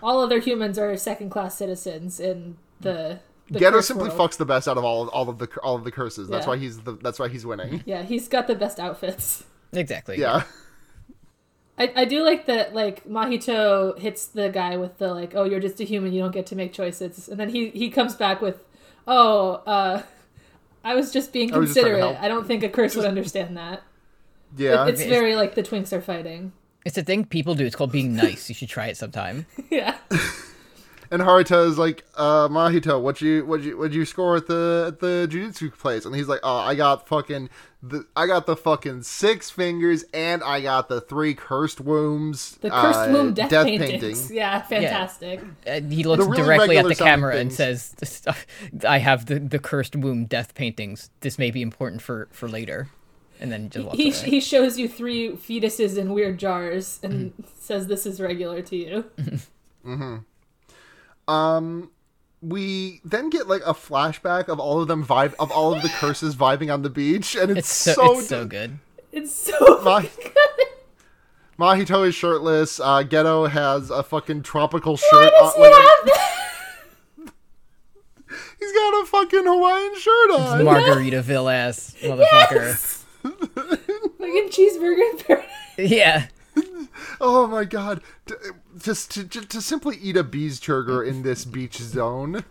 all other humans are second-class citizens in the Geto simply world. Fucks the best out of all of the curses. That's why he's winning. Yeah, he's got the best outfits. Exactly. Yeah. I do like that, like, Mahito hits the guy with the, like, oh, you're just a human, you don't get to make choices. And then he comes back with, I was just being considerate. I don't think a curse would understand that. Yeah. It's very, like, the twinks are fighting. It's a thing people do. It's called being nice. You should try it sometime. Yeah. And Haruta is like, Mahito, what'd you score at the Jujutsu place? And he's like, oh, I got the fucking six fingers, and I got the three cursed wombs. The cursed womb death paintings. Yeah, fantastic. Yeah. And he looks really directly at the camera and says, I have the cursed womb death paintings. This may be important for later. And then just walks away. He shows you three fetuses in weird jars and says this is regular to you. Mm-hmm. We then get like a flashback of all of them the curses vibing on the beach, and it's so good. It's so good. Mahito is shirtless. Geto has a fucking tropical shirt. He's got a fucking Hawaiian shirt on. It's Margaritaville ass motherfucker. Fucking cheeseburger in paradise. Yeah. Oh my god! Just to simply eat a cheeseburger in this beach zone.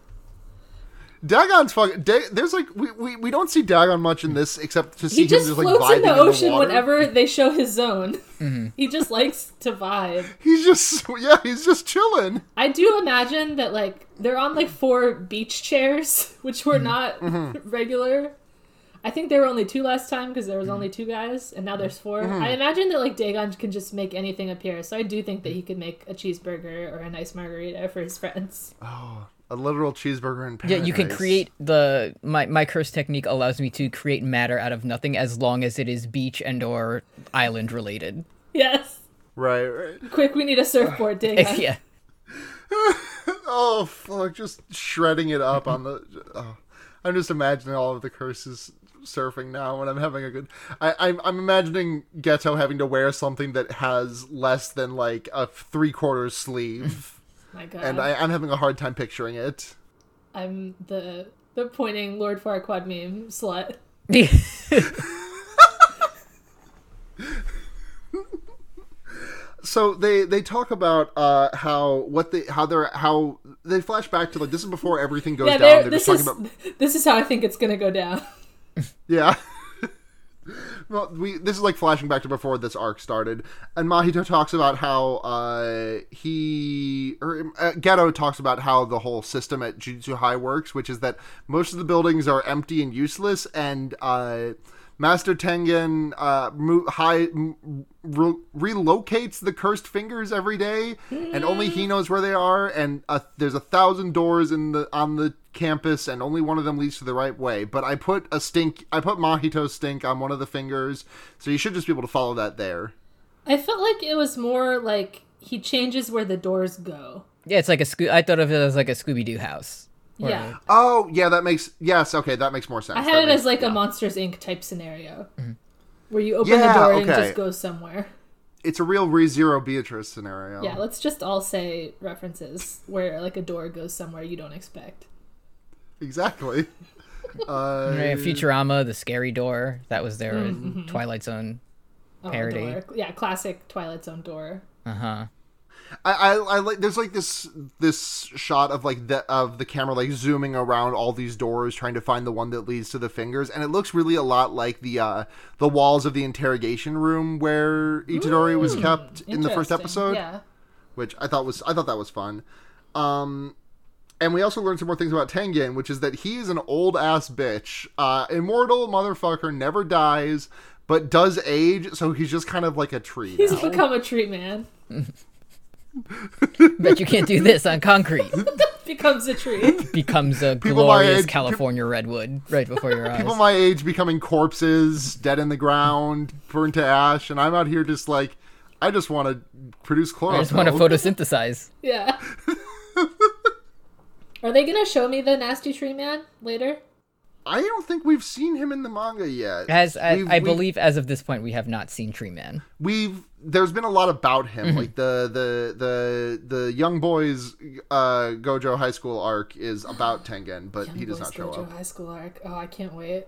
Dagon's fucking. There's like we don't see Dagon much in this except to see him just like vibing in the ocean whenever they show his zone. Mm-hmm. He just likes to vibe. He's just chilling. I do imagine that like they're on like four beach chairs, which were not regular. I think there were only two last time because there was only two guys, and now there's four. Mm-hmm. I imagine that like Dagon can just make anything appear, so I do think that he could make a cheeseburger or a nice margarita for his friends. Oh, a literal cheeseburger in paradise. Yeah, you can create my curse technique allows me to create matter out of nothing as long as it is beach and or island related. Yes. Right. Quick, we need a surfboard, Dagon. Yeah. Oh fuck! Just shredding it up on the. Oh. I'm just imagining all of the curses. Surfing now when I'm having a good I'm imagining Geto having to wear something that has less than like a 3/4 sleeve. My god. And I'm having a hard time picturing it. I'm the pointing Lord Farquaad meme slut. So they talk about how they flash back to like this is before everything goes down. They're just talking about this is how I think it's gonna go down. Yeah. Well, this is like flashing back to before this arc started, and Mahito talks about how Geto talks about how the whole system at Jujutsu High works, which is that most of the buildings are empty and useless, and Master Tengen relocates the cursed fingers every day, and only he knows where they are. And there's 1,000 doors on the campus, and only one of them leads to the right way. But I put Mahito's stink on one of the fingers, so you should just be able to follow that there. I felt like it was more like he changes where the doors go. Yeah, it's like I thought of it as like a Scooby-Doo house. Yeah. Like... Oh, yeah, that makes more sense. I had it as like a Monsters, Inc. type scenario. Mm-hmm. Where you open the door and just go somewhere. It's a real ReZero Beatrice scenario. Yeah, let's just all say references where like a door goes somewhere you don't expect. Exactly. Futurama, the scary door. That was their Twilight Zone parody. Yeah, classic Twilight Zone door. Uh-huh. I like. There's like this shot of like of the camera like zooming around all these doors, trying to find the one that leads to the fingers, and it looks really a lot like the walls of the interrogation room where Itadori was kept in the first episode, yeah. Which I thought that was fun. And we also learned some more things about Tengen, which is that he is an old ass bitch, immortal motherfucker, never dies, but does age, so he's just kind of like a tree. He's become a tree man. Bet you can't do this on concrete. Becomes a tree. Becomes a glorious California redwood right before your eyes. People my age becoming corpses, dead in the ground, burned to ash, and I'm out here just like, I just want to produce chlorophyll. I just want to photosynthesize. Yeah. Are they going to show me the nasty tree man later? I don't think we've seen him in the manga yet. I believe as of this point, we have not seen Tree Man. There's been a lot about him. Mm-hmm. Like the young boys Gojo High School arc is about Tengen, but young he does boys not show Gojo up. Gojo High School arc. Oh, I can't wait.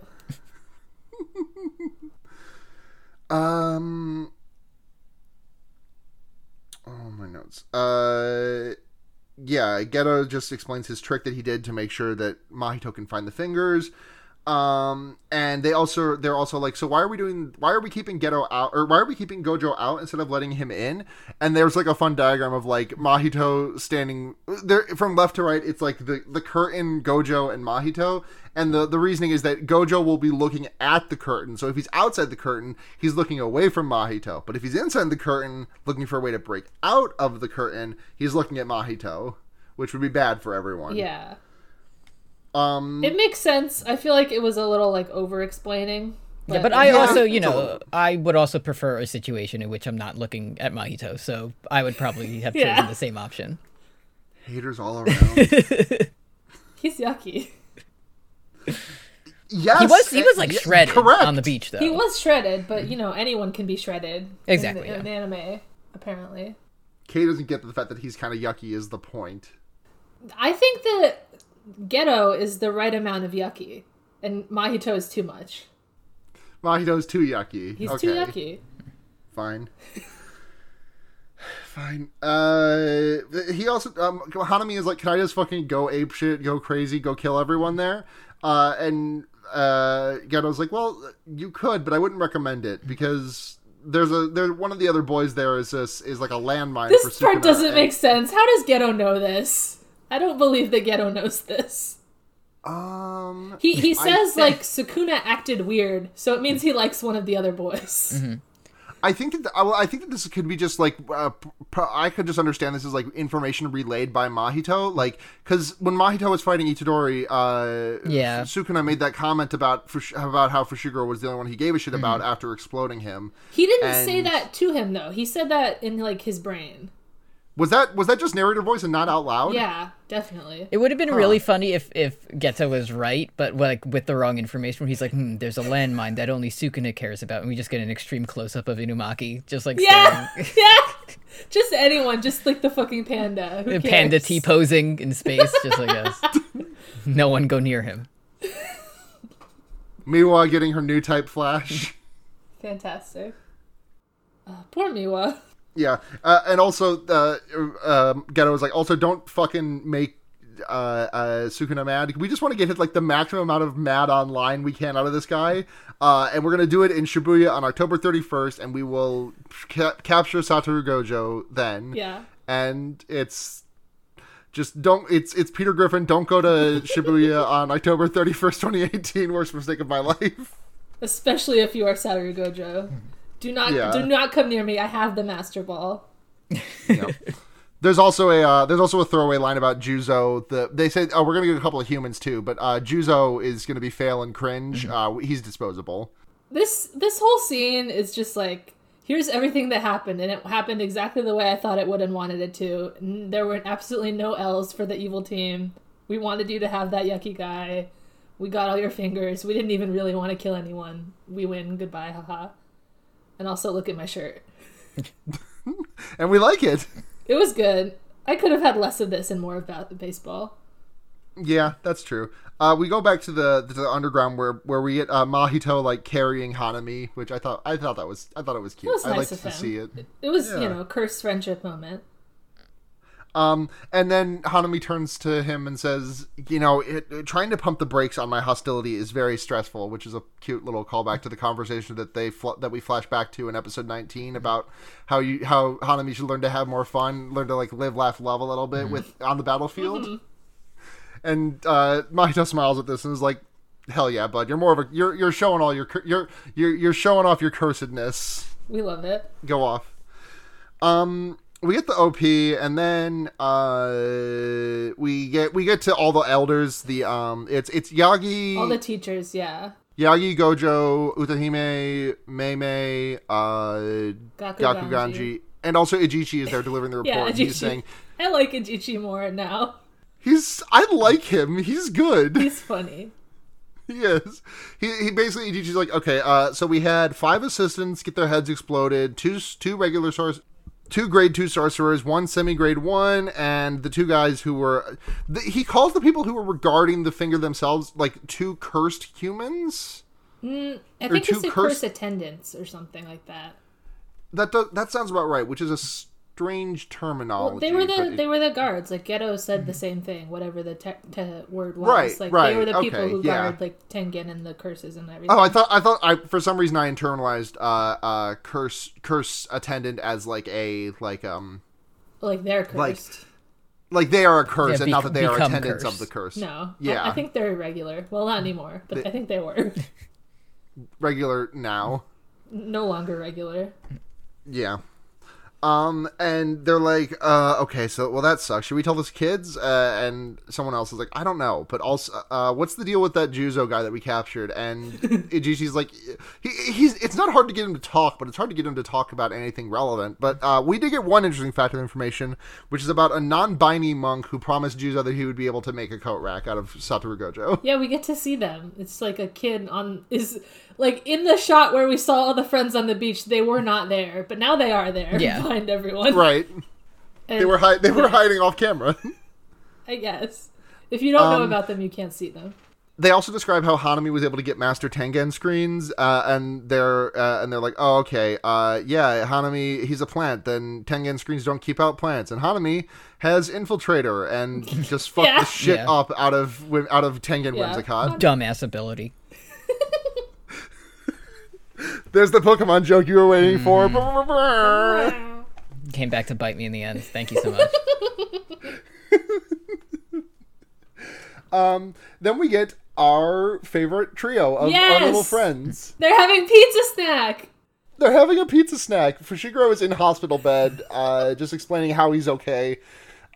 Oh, my notes. Geto just explains his trick that he did to make sure that Mahito can find the fingers. And they're also like, so why are we keeping Geto out, or why are we keeping Gojo out instead of letting him in? And there's like a fun diagram of like Mahito standing there from left to right. It's like the curtain, Gojo, and Mahito. And the reasoning is that Gojo will be looking at the curtain. So if he's outside the curtain, he's looking away from Mahito. But if he's inside the curtain, looking for a way to break out of the curtain, he's looking at Mahito, which would be bad for everyone. Yeah. It makes sense. I feel like it was a little like over-explaining. But I would also prefer a situation in which I'm not looking at Mahito, so I would probably have chosen the same option. Haters all around. He's yucky. Yes, he was shredded on the beach, though. He was shredded, but anyone can be shredded. Exactly in anime, apparently. Kay doesn't get the fact that he's kind of yucky is the point. I think that Geto is the right amount of yucky, and Mahito is too much. Mahito's too yucky. He's too yucky. Fine. Fine. He also Hanami is like, can I just fucking go ape shit, go crazy, go kill everyone there? And Geto's like, well, you could, but I wouldn't recommend it because there's one of the other boys there is like a landmine. This for part Sukuna doesn't make sense. How does Geto know this? I don't believe that Geto knows this. He says, Sukuna acted weird, so it means he likes one of the other boys. Mm-hmm. I think that this could be just, I could just understand this as, information relayed by Mahito. Because when Mahito was fighting Itadori, Sukuna made that comment about how Fushiguro was the only one he gave a shit about after exploding him. He didn't say that to him, though. He said that in, his brain. Was that just narrator voice and not out loud? Yeah, definitely. It would have been really funny if Geto was right, but with the wrong information. He's like, there's a landmine that only Sukuna cares about, and we just get an extreme close up of Inumaki, just staring. Yeah, just anyone, just like the fucking panda. Who cares? Panda T posing in space, just like us. No one go near him. Miwa getting her new type Flash. Fantastic. Poor Miwa. Yeah, and also Geto was like, also don't fucking make Sukuna mad. We just want to get the maximum amount of mad online we can out of this guy, and we're gonna do it in Shibuya on October 31st, and we will capture Satoru Gojo then. Yeah, and it's just don't. It's Peter Griffin. Don't go to Shibuya on October 31st, 2018. Worst mistake of my life. Especially if you are Satoru Gojo. Do not come near me. I have the Master Ball. Yep. There's also a throwaway line about Juzo. They say, "Oh, we're gonna get a couple of humans too," but Juzo is gonna be fail and cringe. Mm-hmm. He's disposable. This whole scene is just here's everything that happened, and it happened exactly the way I thought it would and wanted it to. There were absolutely no L's for the evil team. We wanted you to have that yucky guy. We got all your fingers. We didn't even really want to kill anyone. We win. Goodbye. Haha. And also look at my shirt. And we like it. It was good. I could have had less of this and more about the baseball. Yeah, that's true. We go back to the underground where we get Mahito carrying Hanami, which I thought it was cute. It was nice of him. To see it. It was cursed friendship moment. And then Hanami turns to him and says, trying to pump the brakes on my hostility is very stressful, which is a cute little callback to the conversation that we flash back to in episode 19 about how Hanami should learn to have more fun, learn to live, laugh, love a little bit on the battlefield. Mm-hmm. And Mahito smiles at this and is like, "Hell yeah, bud! You're more of you're showing all you're showing off your cursedness. We love it. Go off." We get the OP, and then we get to all the elders. The it's Yagi, all the teachers, yeah. Yagi, Gojo, Utahime, Meimei, Gakuganji, and also Ijichi is there delivering the report. Yeah, he's saying, "I like Ijichi more now. I like him. He's good. He's funny." Yes. He basically, Ijichi's like, "Okay, so we had 5 assistants get their heads exploded, two regular source." 2 grade 2 sorcerers, 1 semi-grade 1, and the 2 guys who were... he calls the people who were regarding the finger themselves, 2 cursed humans? I think it's 2 cursed attendants or something like that. That sounds about right, which is a strange terminology. Well, they were the guards. Like Geto said the same thing, whatever the word was. Right, like right, they were the people who guard like Tengen and the curses and everything. Oh, I thought for some reason I internalized curse attendant as like they're cursed. Like they are a curse, and not that they are attendants of the curse. No, yeah, I think they're irregular. Well, not anymore, but I think they were regular now. No longer regular. Yeah, and they're like, okay, so well that sucks. Should we tell this kids? And someone else is like, I don't know, but also, what's the deal with that Juzo guy that we captured? And Ijichi's like, he's. It's not hard to get him to talk, but it's hard to get him to talk about anything relevant. But we did get one interesting fact of information, which is about a non-binary monk who promised Juzo that he would be able to make a coat rack out of Satoru Gojo. Yeah, we get to see them. It's like a kid like, in the shot where we saw all the friends on the beach, they were not there, but now they are there behind everyone. Right. And they were hiding off camera. I guess. If you don't know about them, you can't see them. They also describe how Hanami was able to get Master Tengen screens, and they're like, oh, okay, yeah, Hanami, he's a plant, then Tengen screens don't keep out plants, and Hanami has Infiltrator, and just fucked the shit up out of Tengen Whimsicott. Dumbass ability. There's the Pokemon joke you were waiting for. Came back to bite me in the end. Thank you so much. Then we get our favorite trio of honorable friends. They're having pizza snack. They're having a pizza snack. Fushiguro is in hospital bed, just explaining how he's okay.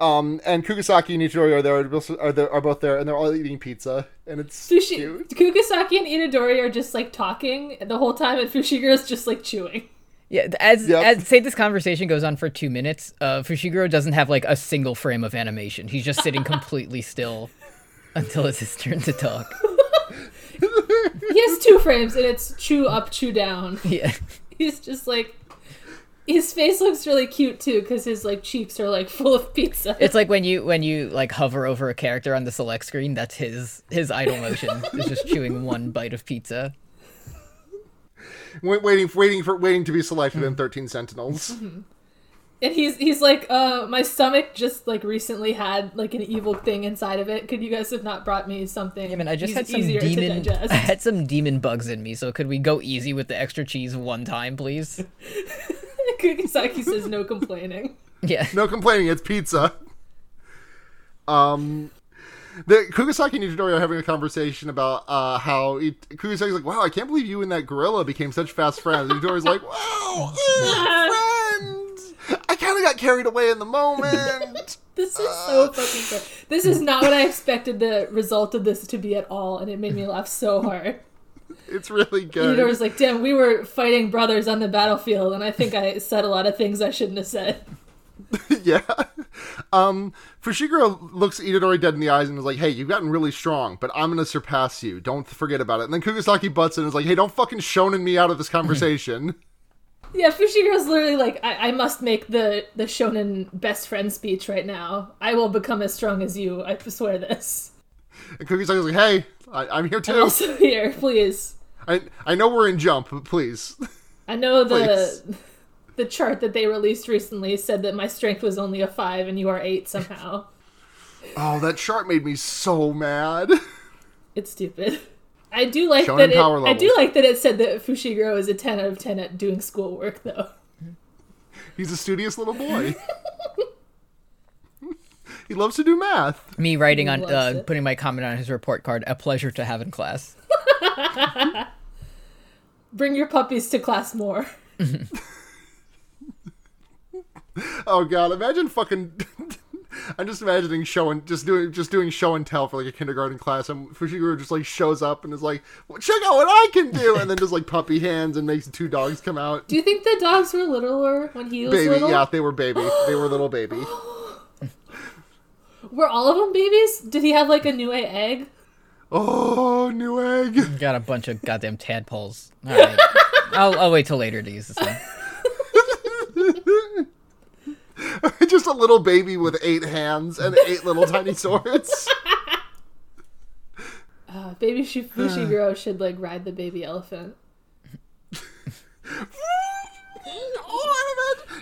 And Kugisaki and Itadori are both there, and they're all eating pizza, and it's cute. Kugisaki and Itadori are just, like, talking the whole time, and Fushiguro's just, like, chewing. Yeah, as say this conversation goes on for 2 minutes, Fushiguro doesn't have, like, a single frame of animation. He's just sitting completely still until it's his turn to talk. He has 2 frames, and it's chew up, chew down. Yeah. He's just, like... His face looks really cute too, because his like cheeks are like full of pizza. It's like when you like hover over a character on the select screen. That's his idle motion. Is just chewing one bite of pizza, waiting to be selected in 13 Sentinels. Mm-hmm. And he's like, my stomach just like recently had like an evil thing inside of it. Could you guys have not brought me something? Yeah, man, I just had some demon bugs in me. So could we go easy with the extra cheese one time, please? Kugisaki says no complaining. Yeah. No complaining, it's pizza. The Kugisaki and Itadori are having a conversation about how Kugasaki's like, wow, I can't believe you and that gorilla became such fast friends. And Itadori's like, wow, friends! I kind of got carried away in the moment. This is so fucking good. This is not what I expected the result of this to be at all, and it made me laugh so hard. It's really good. Itadori's like, damn, we were fighting brothers on the battlefield, and I think I said a lot of things I shouldn't have said. Yeah. Fushiguro looks Itadori dead in the eyes and is like, hey, you've gotten really strong, but I'm going to surpass you. Don't forget about it. And then Kugisaki butts in and is like, hey, don't fucking shonen me out of this conversation. Yeah, Fushiguro's literally like, I must make the shonen best friend speech right now. I will become as strong as you. I swear this. And Kugisaki's like, hey, I'm here too. I'm also here, please. I know we're in Jump, but please. I know the chart that they released recently said that my strength was only a 5 and you are 8 somehow. Oh, that chart made me so mad. It's stupid. I do like Shonen that. I do like that it said that Fushiguro is a 10 out of 10 at doing schoolwork, though. He's a studious little boy. He loves to do math. Me writing on, putting my comment on his report card, a pleasure to have in class. Bring your puppies to class more. Oh God, imagine fucking, I'm just imagining just doing show and tell for like a kindergarten class, and Fushiguro just like shows up and is like, well, check out what I can do, and then just like puppy hands and makes 2 dogs come out. Do you think the dogs were littler when he was little? Yeah, they were baby. They were little baby. Were all of them babies? Did he have, like, a new egg? Oh, new egg. Got a bunch of goddamn tadpoles. All right. I'll wait till later to use this one. Just a little baby with 8 hands and 8 little tiny swords. Baby Fushiguro should, like, ride the baby elephant.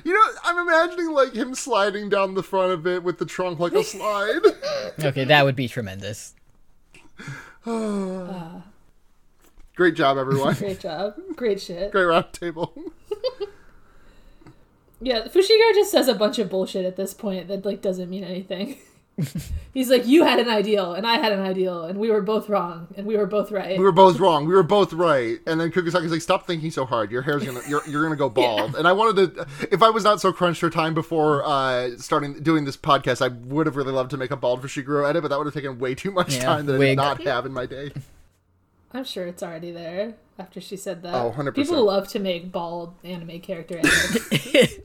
You know, I'm imagining like him sliding down the front of it with the trunk like a slide. Okay, that would be tremendous. Great job, everyone. Great job. Great shit. Great round table. Yeah, Fushiguro just says a bunch of bullshit at this point that like doesn't mean anything. He's like, you had an ideal, and I had an ideal, and we were both wrong, and we were both right. We were both wrong. We were both right. And then Kugisaki's like, stop thinking so hard. Your hair's gonna, you're gonna go bald. Yeah. And I wanted to, if I was not so crunched for time before doing this podcast, I would have really loved to make a bald Fushiguro edit, but that would have taken way too much time that I did not have in my day. I'm sure it's already there after she said that. Oh, 100%. People love to make bald anime character edits.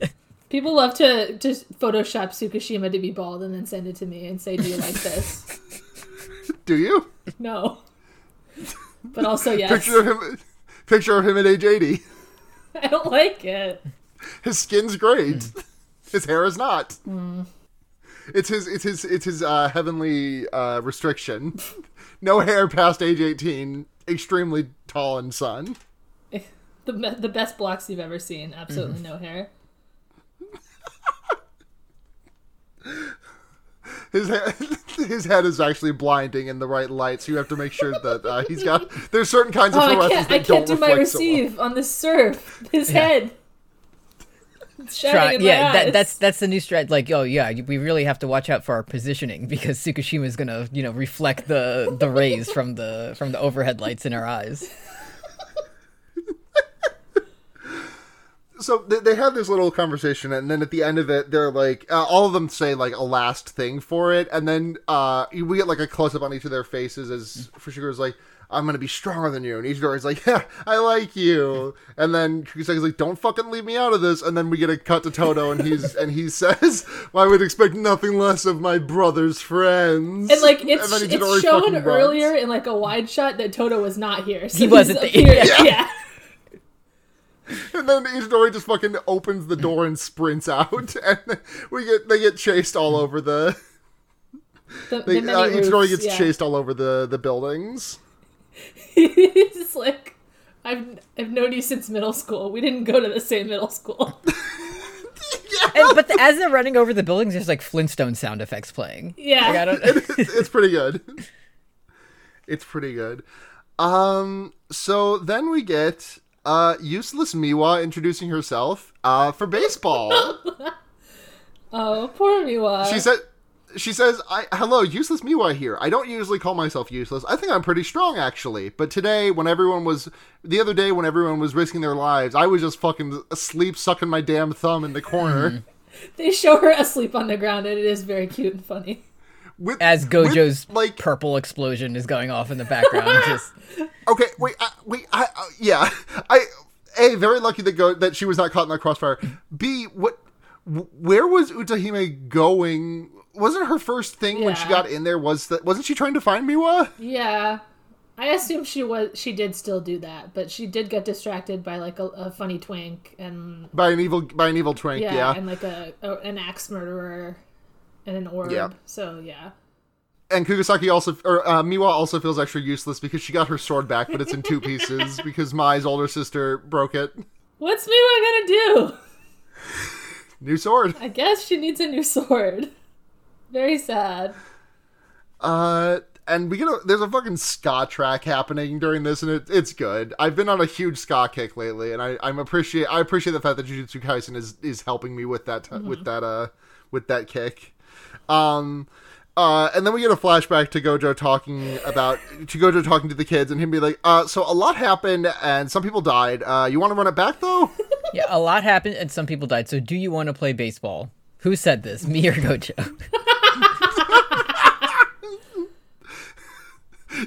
People love to just Photoshop Tsukushima to be bald and then send it to me and say, do you like this? Do you? No. But also, yes. Picture of him at age 80. I don't like it. His skin's great. His hair is not. It's his heavenly restriction. No hair past age 18. Extremely tall and sun. The best blocks you've ever seen. Absolutely no hair. His head is actually blinding in the right light, so you have to make sure that he's got. There's certain kinds of fluorescence that don't reflect so well. I can't do my receive on the surf. His head. That's the new strat. Like, oh yeah, we really have to watch out for our positioning because Tsukushima is gonna, reflect the rays from the overhead lights in our eyes. So they have this little conversation, and then at the end of it, they're like, all of them say like a last thing for it, and then we get like a close up on each of their faces as Fushiguro's like, "I'm gonna be stronger than you," and Itadori's like, "Yeah, I like you," and then Kugisaki's like, "Don't fucking leave me out of this," and then we get a cut to Todo, and he says, "Well, I would expect nothing less of my brother's friends." And like it's shown earlier in like a wide shot that Todo was not here. So he wasn't here. Yeah. And then Itadori just fucking opens the door and sprints out, and they get chased all over chased all over the buildings. He's like, I've known you since middle school. We didn't go to the same middle school. But as they're running over the buildings, there's like Flintstone sound effects playing. Yeah, like, I don't... it's pretty good. It's pretty good. So then we get. Useless Miwa introducing herself for baseball. Oh, poor Miwa. She says, "Hello, useless Miwa here. I don't usually call myself useless. I think I'm pretty strong, actually. But today, the other day when everyone was risking their lives, I was just fucking asleep, sucking my damn thumb in the corner." They show her asleep on the ground, and it is very cute and funny. As Gojo's purple explosion is going off in the background. Just... Okay, very lucky that she was not caught in that crossfire. B, where was Utahime going? Wasn't her first thing when she got in there wasn't she trying to find Miwa? Yeah, I assume she was. She did still do that, but she did get distracted by like a funny twink and by an evil twink. Yeah, yeah. And like an axe murderer. And an orb, so yeah. And Kugisaki Miwa also feels extra useless because she got her sword back, but it's in two pieces because Mai's older sister broke it. What's Miwa gonna do? New sword. I guess she needs a new sword. Very sad. And there's a fucking ska track happening during this, and it's good. I've been on a huge ska kick lately, and I appreciate the fact that Jujutsu Kaisen is helping me with that with that kick. And then we get a flashback to Gojo talking to the kids and him be like, so a lot happened and some people died. You want to run it back though? Yeah, a lot happened and some people died. So do you want to play baseball? Who said this, me or Gojo?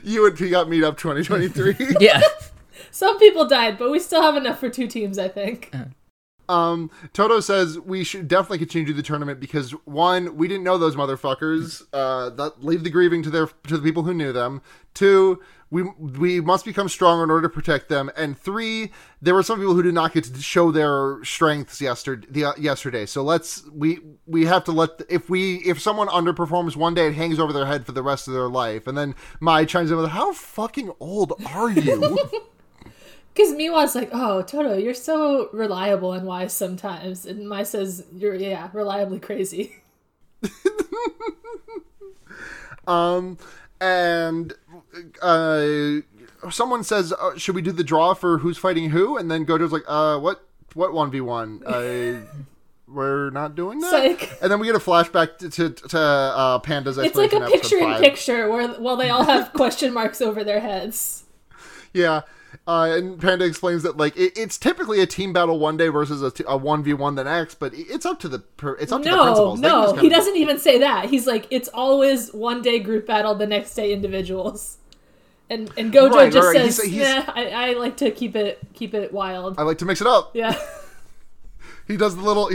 You and P got meet up 2023. Yeah. Some people died, but we still have enough for two teams, I think. Uh-huh. Todo says we should definitely continue the tournament because one, we didn't know those motherfuckers. Leave the grieving to the people who knew them. Two, we must become stronger in order to protect them. And three, there were some people who did not get to show their strengths yesterday. So we have to if someone underperforms one day, it hangs over their head for the rest of their life. And then Mai chimes in with, "How fucking old are you?" Because Miwa's like, oh, Todo, you're so reliable and wise sometimes. And Mai says, you're, yeah, reliably crazy. Someone says, should we do the draw for who's fighting who? And then Gojo's like, what 1v1? We're not doing that? Psych. And then we get a flashback to Panda's explanation. It's like a picture-in-picture where they all have question marks over their heads. Yeah. And Panda explains that like it's typically a team battle one day versus a 1v1 the next, but it's up to the the principals. No, he doesn't even say that. He's like, it's always one day group battle, the next day individuals. And Gojo says, I like to keep it wild. I like to mix it up. Yeah. He does the little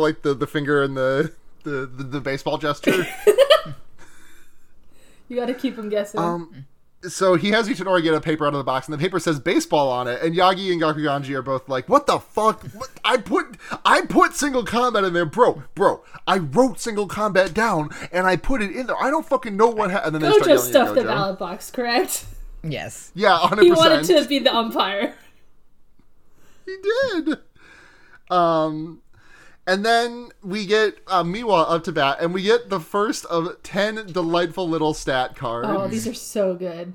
like the finger and the baseball gesture. You got to keep him guessing. So he has Itadori get a paper out of the box, and the paper says baseball on it, and Yagi and Gakuganji are both like, what the fuck? I put single combat in there. Bro, I wrote single combat down, and I put it in there. I don't fucking know what happened. And then Gojo they stuffed the ballot box, correct? Yes. Yeah, 100%. He wanted to be the umpire. He did. And then we get Miwa up to bat, and we get the first of 10 delightful little stat cards. Oh, these are so good.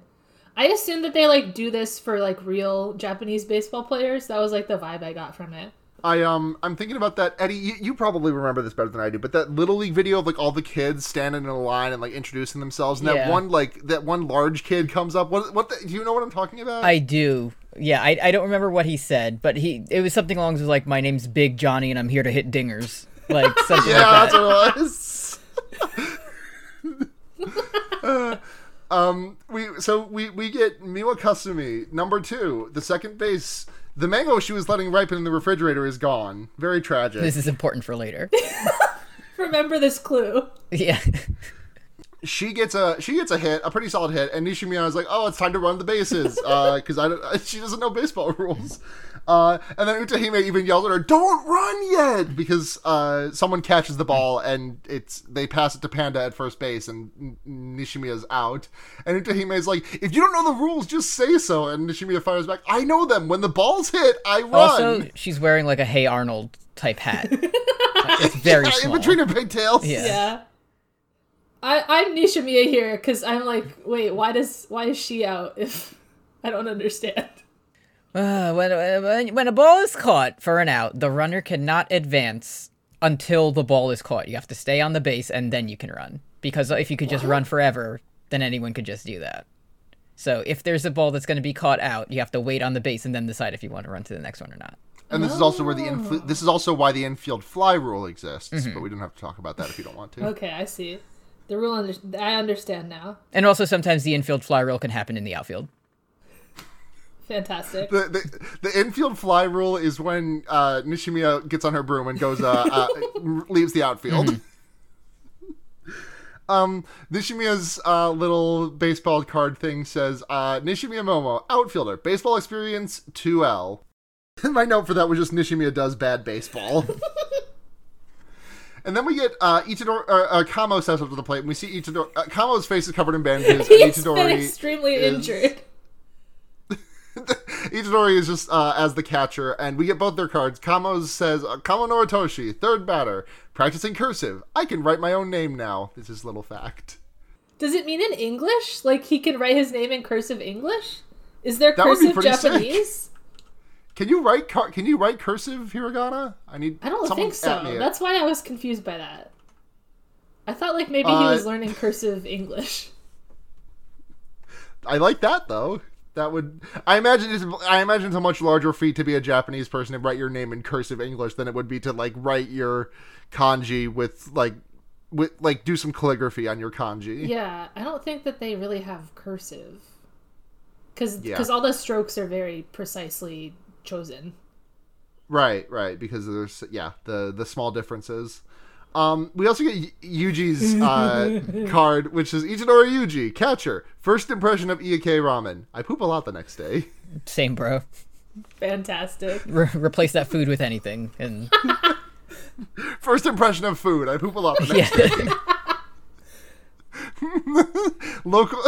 I assume that they, like, do this for, like, real Japanese baseball players. That was, like, the vibe I got from it. I'm thinking about that. Eddie, you probably remember this better than I do, but that Little League video of, like, all the kids standing in a line and, like, introducing themselves, and that one large kid comes up. Do you know what I'm talking about? I do. Yeah, I don't remember what he said, but it was something along with like, my name's Big Johnny and I'm here to hit dingers. Like something like that. Yeah, that's what it was. We get Miwa Kasumi, number 2, the second base. The mango she was letting ripen in the refrigerator is gone. Very tragic. This is important for later. Remember this clue. Yeah. She gets a hit, a pretty solid hit, and Nishimiya is like, "Oh, it's time to run the bases," because she doesn't know baseball rules. And then Utahime even yells at her, "Don't run yet!" because someone catches the ball and they pass it to Panda at first base, and Nishimiya's out. And Utahime is like, "If you don't know the rules, just say so." And Nishimiya fires back, "I know them. When the ball's hit, I run." Also, she's wearing like a Hey Arnold type hat. It's very small in between her pigtails. Yeah. I'm Nishimiya here because I'm like, wait, why is she out? If I don't understand. When a ball is caught for an out, the runner cannot advance until the ball is caught. You have to stay on the base and then you can run, because if you could just run forever, then anyone could just do that. So if there's a ball that's going to be caught out, you have to wait on the base and then decide if you want to run to the next one or not. And this is also where this is also why the infield fly rule exists, but we don't have to talk about that if you don't want to. Okay, I see. The rule, I understand now. And also sometimes the infield fly rule can happen in the outfield. Fantastic. The infield fly rule is when Nishimiya gets on her broom and goes, leaves the outfield. Mm-hmm. Nishimiya's little baseball card thing says, Nishimiya Momo, outfielder, baseball experience 2L. My note for that was just Nishimiya does bad baseball. And then we get Itadori. Kamo steps up to the plate, and we see Itadori. Kamo's face is covered in bandages. He's been extremely injured. Itadori is just as the catcher, and we get both their cards. Kamo says, "Kamo Noritoshi, third batter, practicing cursive. I can write my own name now." This is a little fact. Does it mean in English? Like he can write his name in cursive English? Is there cursive Japanese? Sick. Can you write cursive hiragana? I don't think so. That's why I was confused by that. I thought like maybe he was learning cursive English. I like that though. I imagine it's a much larger feat to be a Japanese person and write your name in cursive English than it would be to like write your kanji with do some calligraphy on your kanji. Yeah, I don't think that they really have cursive. Because all the strokes are very precisely chosen. Right, because there's the small differences. We also get Yuji's card, which is Itadori Yuji, catcher, first impression of Iike ramen. I poop a lot the next day. Same, bro. Fantastic. Replace that food with anything and first impression of food, I poop a lot the next day. Local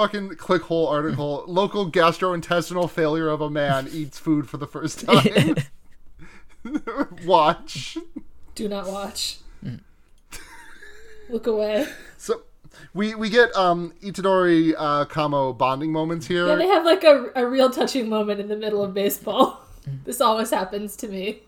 fucking clickhole article. Local gastrointestinal failure of a man eats food for the first time. Watch. Do not watch. Look away. So we get Itadori Kamo bonding moments here. Yeah, they have like a real touching moment in the middle of baseball. This always happens to me.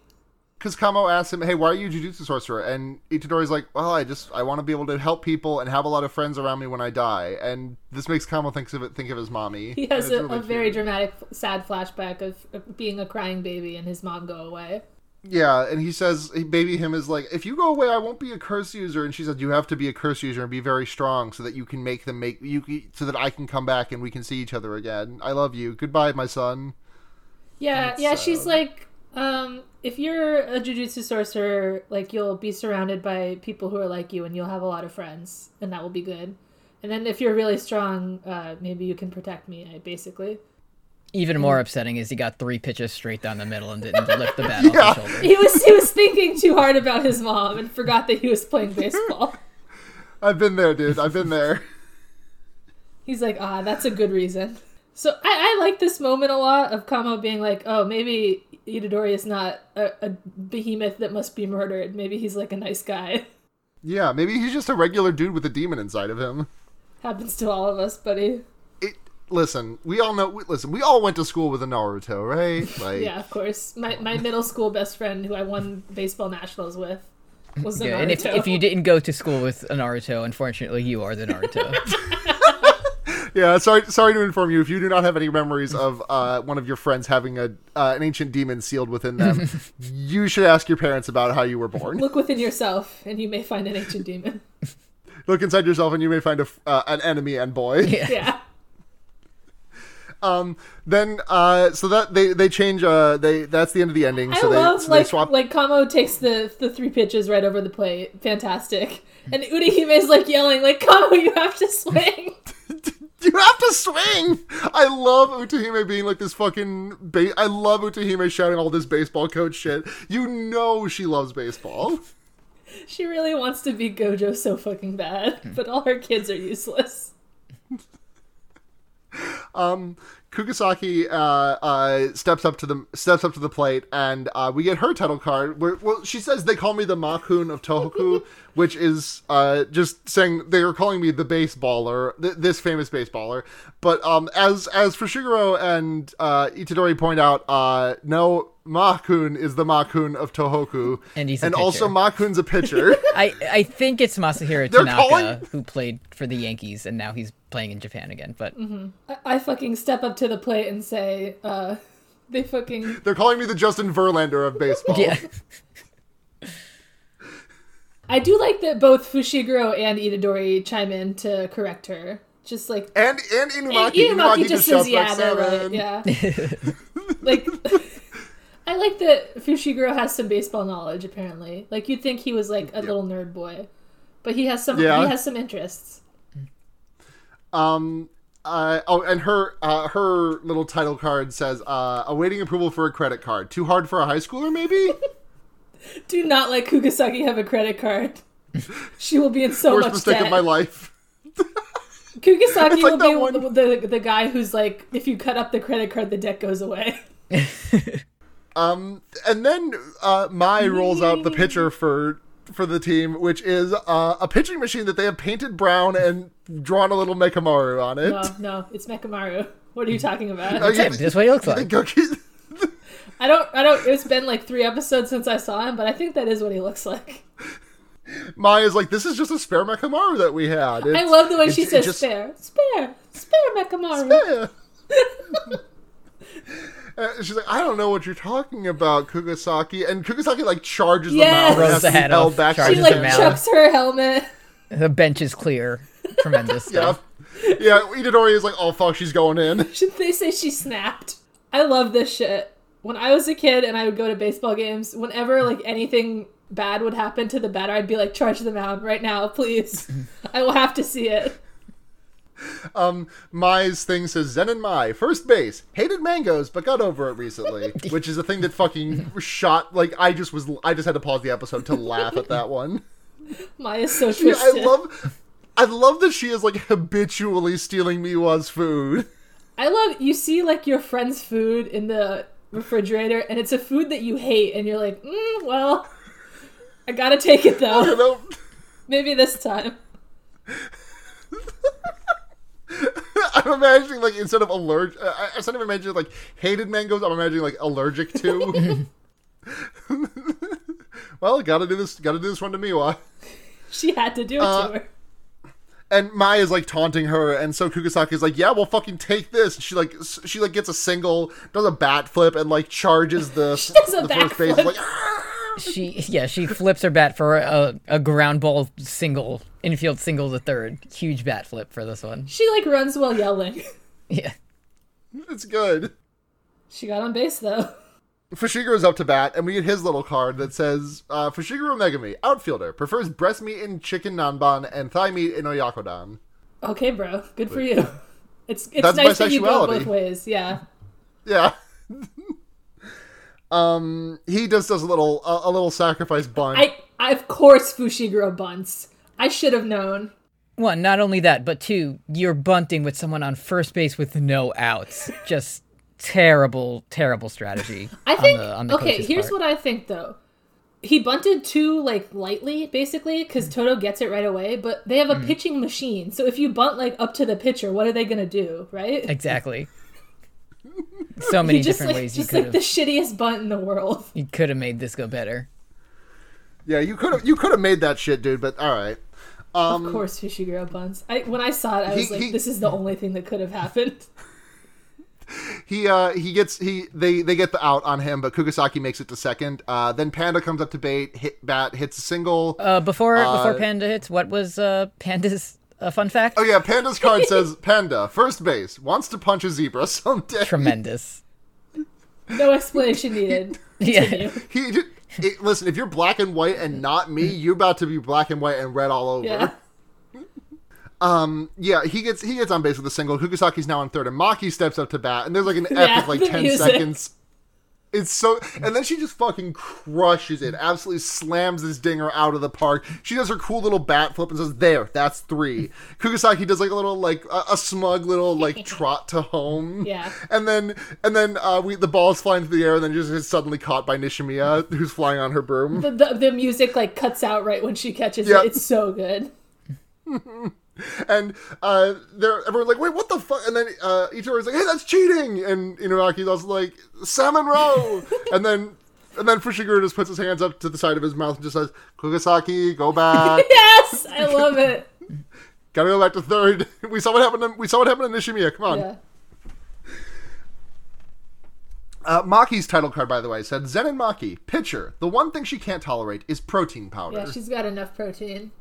Because Kamo asks him, hey, why are you a Jujutsu sorcerer? And Itadori's like, well, I want to be able to help people and have a lot of friends around me when I die. And this makes Kamo think of his mommy. He has a very dramatic, sad flashback of being a crying baby and his mom go away. Yeah, and he says, baby him is like, if you go away, I won't be a curse user. And she said, you have to be a curse user and be very strong so that you can make them so that I can come back and we can see each other again. I love you. Goodbye, my son. Yeah, she's like... if you're a Jujutsu sorcerer, like, you'll be surrounded by people who are like you and you'll have a lot of friends and that will be good. And then if you're really strong, maybe you can protect me, basically. Even more upsetting is he got 3 pitches straight down the middle and didn't lift the bat off his shoulder. He was thinking too hard about his mom and forgot that he was playing baseball. I've been there, dude. I've been there. He's like, that's a good reason. So I like this moment a lot of Kamo being like, oh, maybe Itadori is not a behemoth that must be murdered. Maybe he's like a nice guy. Yeah, maybe he's just a regular dude with a demon inside of him. Happens to all of us, buddy. Listen, we all went to school with a Naruto, right? Like... yeah, of course. My middle school best friend who I won baseball nationals with was a Naruto. And if you didn't go to school with a Naruto, unfortunately, you are the Naruto. Yeah, sorry to inform you, if you do not have any memories of one of your friends having an ancient demon sealed within them, you should ask your parents about how you were born. Look within yourself, and you may find an ancient demon. Look inside yourself, and you may find an enemy and boy. Yeah. So that they change. That's the end of the ending. They swap. Like Kamo takes the 3 pitches right over the plate. Fantastic. And Urihime's like yelling, like, Kamo, you have to swing. You have to swing! I love Utahime being like this fucking... I love Utahime shouting all this baseball coach shit. You know she loves baseball. She really wants to be Gojo so fucking bad, but all her kids are useless. Kugisaki steps up to the plate, and we get her title card. She says they call me the Makun of Tohoku, which is just saying they are calling me the baseballer, this famous baseballer. But as Fushiguro and Itadori point out, no, Makun is the Makun of Tohoku, and he's and pitcher. Also Makun's a pitcher. I think it's Masahiro Tanaka who played for the Yankees, and now he's playing in Japan again. But I fucking step up to the plate and say, they're calling me the Justin Verlander of baseball. Yeah. I do like that both Fushiguro and Itadori chime in to correct her, just like and Inumaki. And Inumaki just says, "Yeah, they're right." Yeah, like. I like that Fushiguro has some baseball knowledge, apparently. Like, you'd think he was, like, a little nerd boy. But he has some interests. And her little title card says, awaiting approval for a credit card. Too hard for a high schooler, maybe? Do not let Kugisaki have a credit card. She will be in so much debt. Worst mistake of my life. Kugisaki like will be the guy who's like, if you cut up the credit card, the debt goes away. And then Mai rolls out the pitcher for the team, which is a pitching machine that they have painted brown and drawn a little Mechamaru on it. No, it's Mechamaru. What are you talking about? That's what he looks like. I don't. It's been like 3 episodes since I saw him, but I think that is what he looks like. Mai is like, this is just a spare Mechamaru that we had. I love the way she says just, spare Mechamaru. Spare. She's like, I don't know what you're talking about, Kugisaki. And Kugisaki, like, charges them out. Throws the head off. Back. She, like, chucks her helmet. The bench is clear. Tremendous stuff. Yeah, Itadori is like, oh, fuck, she's going in. They say she snapped. I love this shit. When I was a kid and I would go to baseball games, whenever, like, anything bad would happen to the batter, I'd be like, charge the mound right now, please. I will have to see it. Mai's thing says Zen and Mai, first base, hated mangoes but got over it recently, which is a thing that fucking shot. Like I just had to pause the episode to laugh at that one. Mai is so twisted. I love I love that she is, like, habitually stealing Miwa's food. I love, you see, like, your friend's food in the refrigerator, and it's a food that you hate, and you're like, well, I gotta take it, though. You know? Maybe this time. I'm imagining, like, instead of allergic, instead of imagining, like, hated mangoes, I'm imagining, like, allergic to. Well, gotta do this one to Miwa. She had to do it to her. And Mai is, like, taunting her, and so Kugisaki's like, yeah, well, fucking take this. And she gets a single, does a bat flip, and, like, charges the, she does a the bat first flip. Base. Like, she flips her bat for a ground ball single, infield single to third. Huge bat flip for this one. She, like, runs while yelling. Yeah. It's good. She got on base, though. Fushiguro's up to bat, and we get his little card that says, Fushiguro Megumi, outfielder, prefers breast meat in chicken nanban and thigh meat in oyakodon. Okay, bro. Good for you. It's that's nice that you go both ways. Yeah. Yeah. He just does a little sacrifice bunt. I of course Fushiguro bunts. I should have known. One, not only that, but two, you're bunting with someone on first base with no outs. Just... terrible, terrible strategy. I think, What I think, though. He bunted too, like, lightly, basically, because Todo gets it right away, but they have a pitching machine, so if you bunt, like, up to the pitcher, what are they going to do, right? Exactly. So many different ways you could have... Just, like, the shittiest bunt in the world. You could have made this go better. Yeah, you could have made that shit, dude, but alright. Of course Fushiguro bunts. When I saw it, I was like, this is the only thing that could have happened. They get the out on him, but Kugisaki makes it to second. Then Panda comes up to bait, hits a single. Before Panda hits, what was Panda's fun fact? Oh yeah, Panda's card says Panda, first base, wants to punch a zebra someday. Tremendous. No explanation needed. Yeah. Listen, if you're black and white and not me, you're about to be black and white and red all over. Yeah. He gets on base with a single. Kugisaki's now on third, and Maki steps up to bat, and there's like an epic 10 music. Seconds. It's so, and then she just fucking crushes it. Absolutely slams this dinger out of the park. She does her cool little bat flip and says, "There, that's three." Kugisaki does like a little like a smug little like trot to home. Yeah, and then the ball's flying through the air, and then just is suddenly caught by Nishimiya, who's flying on her broom. The music like cuts out right when she catches it. It's so good. And everyone's like, wait, what the fuck? And then Itadori's like, hey, that's cheating! And Inumaki's also like, salmon roe! and then Fushiguro just puts his hands up to the side of his mouth and just says, Kugisaki, go back. Yes! I love it. Gotta go back to third. We saw what happened to Nishimiya, come on. Yeah. Maki's title card, by the way, said, Zenin Maki, pitcher. The one thing she can't tolerate is protein powder. Yeah, she's got enough protein.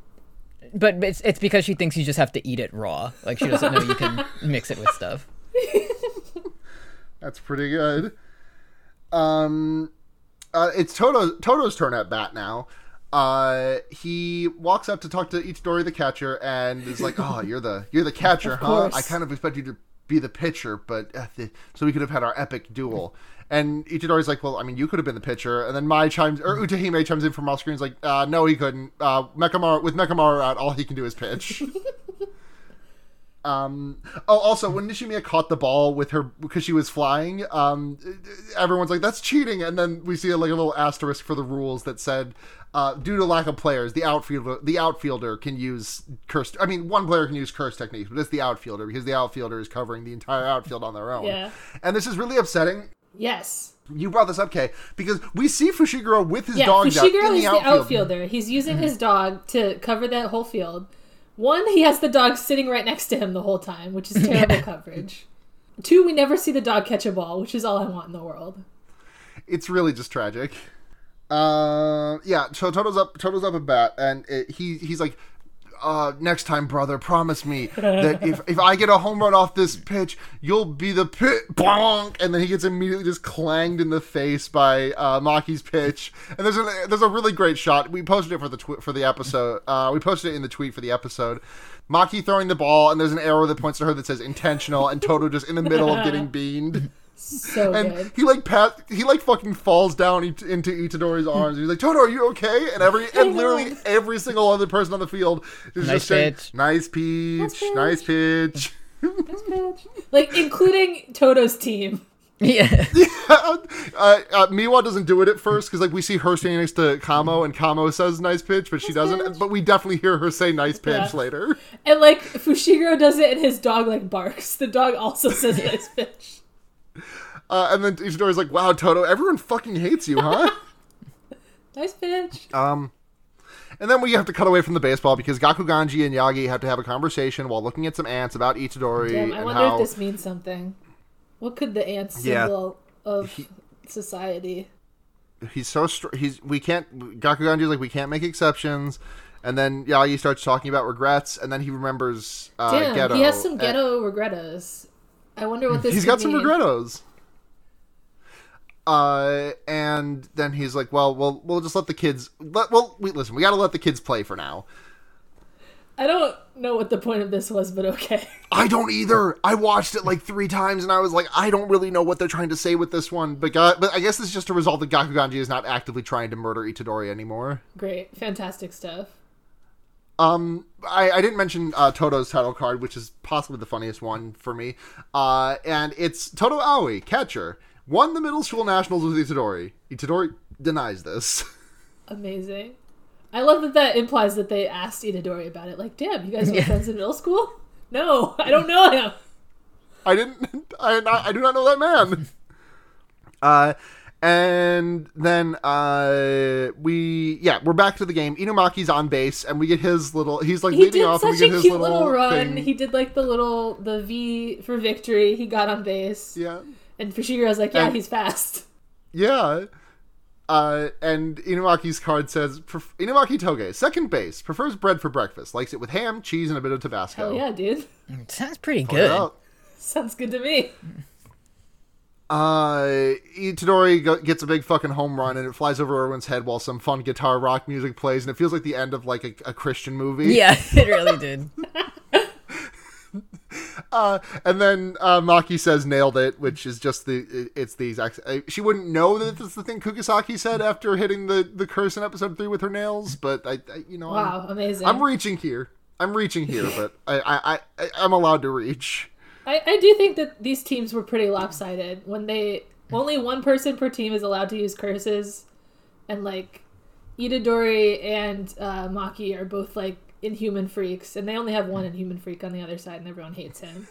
But it's because she thinks you just have to eat it raw. Like, she doesn't know you can mix it with stuff. That's pretty good. It's Toto's turn at bat now. He walks up to talk to Itadori, the catcher, and is like, oh, you're the catcher, huh? I kind of expect you to be the pitcher, but so we could have had our epic duel. And Itadori's like, well, I mean, you could have been the pitcher. And then Utahime chimes in from off screen. He's like, no, he couldn't. With Mechamaru out, all he can do is pitch. Also, when Nishimiya caught the ball with her, because she was flying, everyone's like, that's cheating. And then we see like a little asterisk for the rules that said, due to lack of players, the outfielder can use curse. I mean, one player can use curse techniques, but it's the outfielder because the outfielder is covering the entire outfield on their own. Yeah. And this is really upsetting. Yes. You brought this up, Kay, because we see Fushiguro with his dog down in the outfield. Yeah, Fushiguro is the outfielder. He's using his dog to cover that whole field. One, he has the dog sitting right next to him the whole time, which is terrible coverage. Two, we never see the dog catch a ball, which is all I want in the world. It's really just tragic. So Toto's up a bat, and he's like, next time, brother, promise me that if I get a home run off this pitch, you'll be the pit bonk. And then he gets immediately just clanged in the face by Maki's pitch. And there's a really great shot. We posted it for the episode. We posted it in the tweet for the episode. Maki throwing the ball, and there's an arrow that points to her that says intentional, and Todo just in the middle of getting beaned. So and good. He like fucking falls down into Itadori's arms. He's like, "Toto, are you okay?" And literally every single other person on the field is just saying, "Nice pitch, nice pitch, nice pitch," like including Toto's team. Yeah. Miwa doesn't do it at first because like we see her standing next to Kamo and Kamo says nice pitch but she doesn't but we definitely hear her say nice pitch later. And like Fushiguro does it and his dog like barks. The dog also says nice pitch. And then Itadori's like, "Wow, Toto, everyone fucking hates you, huh?" Nice pitch. And then we have to cut away from the baseball because Gakuganji and Yagi have to have a conversation while looking at some ants about Itadori. Damn, I wonder if this means something. What could the ant symbol of society? He's so we can't. Gakuganji's like, we can't make exceptions. And then Yagi starts talking about regrets, and then he remembers Geto. He has some Geto regrettos. I wonder what this. He's got some regrettos. And then he's like, "Well, we'll just let the kids. Listen, we got to let the kids play for now." I don't know what the point of this was, but okay. I don't either. I watched it like 3 times, and I was like, I don't really know what they're trying to say with this one. But I guess it's just a result that Gakuganji is not actively trying to murder Itadori anymore. Great, fantastic stuff. I didn't mention Toto's title card, which is possibly the funniest one for me. And it's Toto Aoi, catcher, won the middle school nationals with Itadori. Itadori denies this. Amazing. I love that implies that they asked Itadori about it. Like, damn, you guys were friends in middle school? No, I don't know him. I do not know that man. And then we're back to the game. Inumaki's on base, and we get his little. He's like leading off. And we get his little. He did such a cute little run. Thing. He did like the V for victory. He got on base. Yeah. And Fushiguro's like, he's fast. Yeah. And Inumaki's card says, Inumaki Toge, second base, prefers bread for breakfast, likes it with ham, cheese, and a bit of Tabasco. Hell yeah, dude. Sounds pretty good. Sounds good to me. Itadori gets a big fucking home run, and it flies over Irwin's head while some fun guitar rock music plays, and it feels like the end of like a Christian movie. Yeah, it really did. And then Maki says "nailed it," which is just it's the exact. She wouldn't know that this is the thing Kugisaki said after hitting the curse in episode 3 with her nails, but I you know, wow, amazing! I'm reaching here, but I'm allowed to reach. I do think that these teams were pretty lopsided when only one person per team is allowed to use curses, and like Itadori and Maki are both like. Inhuman freaks, and they only have one inhuman freak on the other side, and everyone hates him.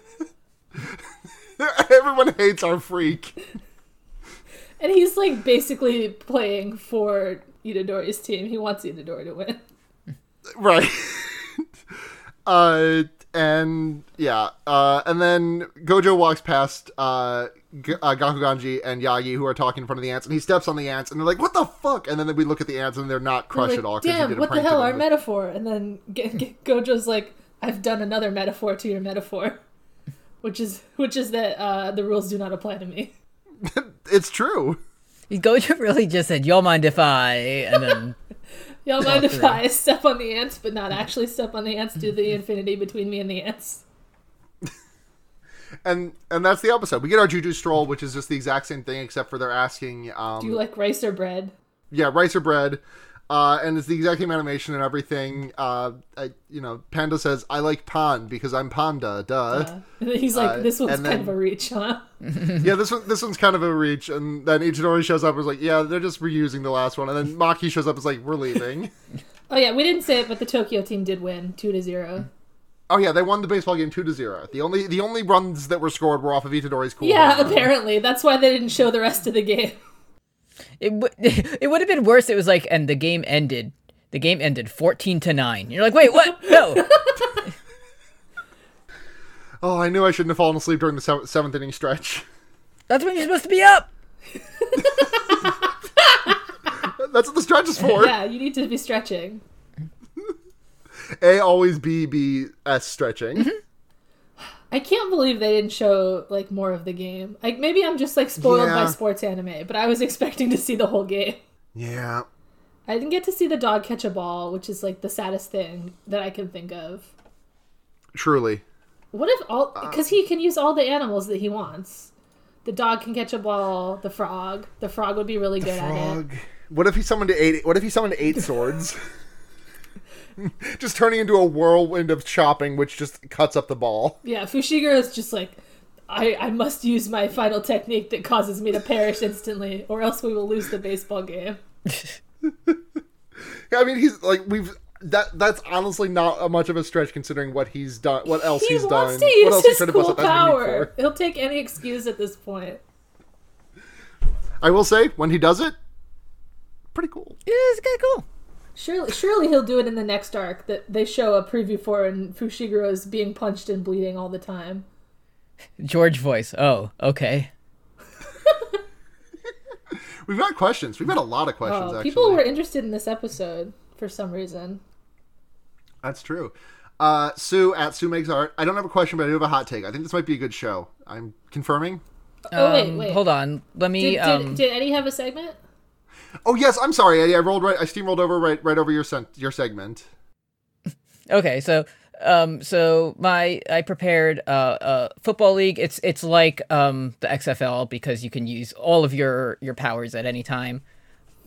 Everyone hates our freak. And he's like basically playing for Itadori's team. He wants Itadori to win. Right. And then Gojo walks past Gakuganji and Yagi, who are talking in front of the ants, and he steps on the ants, and they're like, "What the fuck?" And then we look at the ants, and they're not crushed at all. Damn, what the hell, our metaphor? And then Gojo's like, "I've done another metaphor to your metaphor," which is that the rules do not apply to me. It's true. Gojo really just said, "Y'all mind if I?" And then. Y'all mind if I step on the ants, but not actually step on the ants, do the infinity between me and the ants. And that's the episode. We get our Juju Stroll, which is just the exact same thing, except for they're asking... do you like rice or bread? Yeah, rice or bread. And it's the exact same animation and everything. Panda says, "I like pan because I'm Panda, duh." Yeah. He's like, this one's kind of a reach, huh? Yeah, this one's kind of a reach. And then Itadori shows up and was like, yeah, they're just reusing the last one. And then Maki shows up and is like, we're leaving. Oh yeah, we didn't say it, but the Tokyo team did win 2-0. Oh yeah, they won the baseball game 2-0. The only runs that were scored were off of Itadori's cool. Yeah, apparently. That's why they didn't show the rest of the game. It would have been worse. It was like, and the game ended. The game ended 14-9. You're like, wait, what? No. Oh, I knew I shouldn't have fallen asleep during the seventh inning stretch. That's when you're supposed to be up. That's what the stretch is for. Yeah, you need to be stretching. A always B S stretching. Mm-hmm. I can't believe they didn't show, like, more of the game. Like, maybe I'm just, like, spoiled by sports anime, but I was expecting to see the whole game. Yeah. I didn't get to see the dog catch a ball, which is, like, the saddest thing that I can think of. Truly. What if all... Because he can use all the animals that he wants. The dog can catch a ball. The frog would be really good at it. What if he summoned eight? What if he summoned 8 swords? Just turning into a whirlwind of chopping, which just cuts up the ball. Yeah, Fushiguro is just like, I must use my final technique that causes me to perish instantly, or else we will lose the baseball game. Yeah, I mean, he's like, that's honestly not much of a stretch considering what he's done, what else he's done. He wants to use his cool power. He'll take any excuse at this point. I will say, when he does it, pretty cool. Yeah, it's kind of cool. Surely he'll do it in the next arc that they show a preview for, and Fushiguro's being punched and bleeding all the time. George voice. Oh, okay. We've got questions. We've had a lot of questions, actually. People were interested in this episode for some reason. That's true. Sue at Sue Makes Art. I don't have a question, but I do have a hot take. I think this might be a good show. I'm confirming. Wait. Hold on. Let me... Did Eddie have a segment? Oh, yes. I'm sorry, Eddie. I steamrolled over right over your segment. Okay, so... I prepared a football league. It's like the XFL because you can use all of your powers at any time.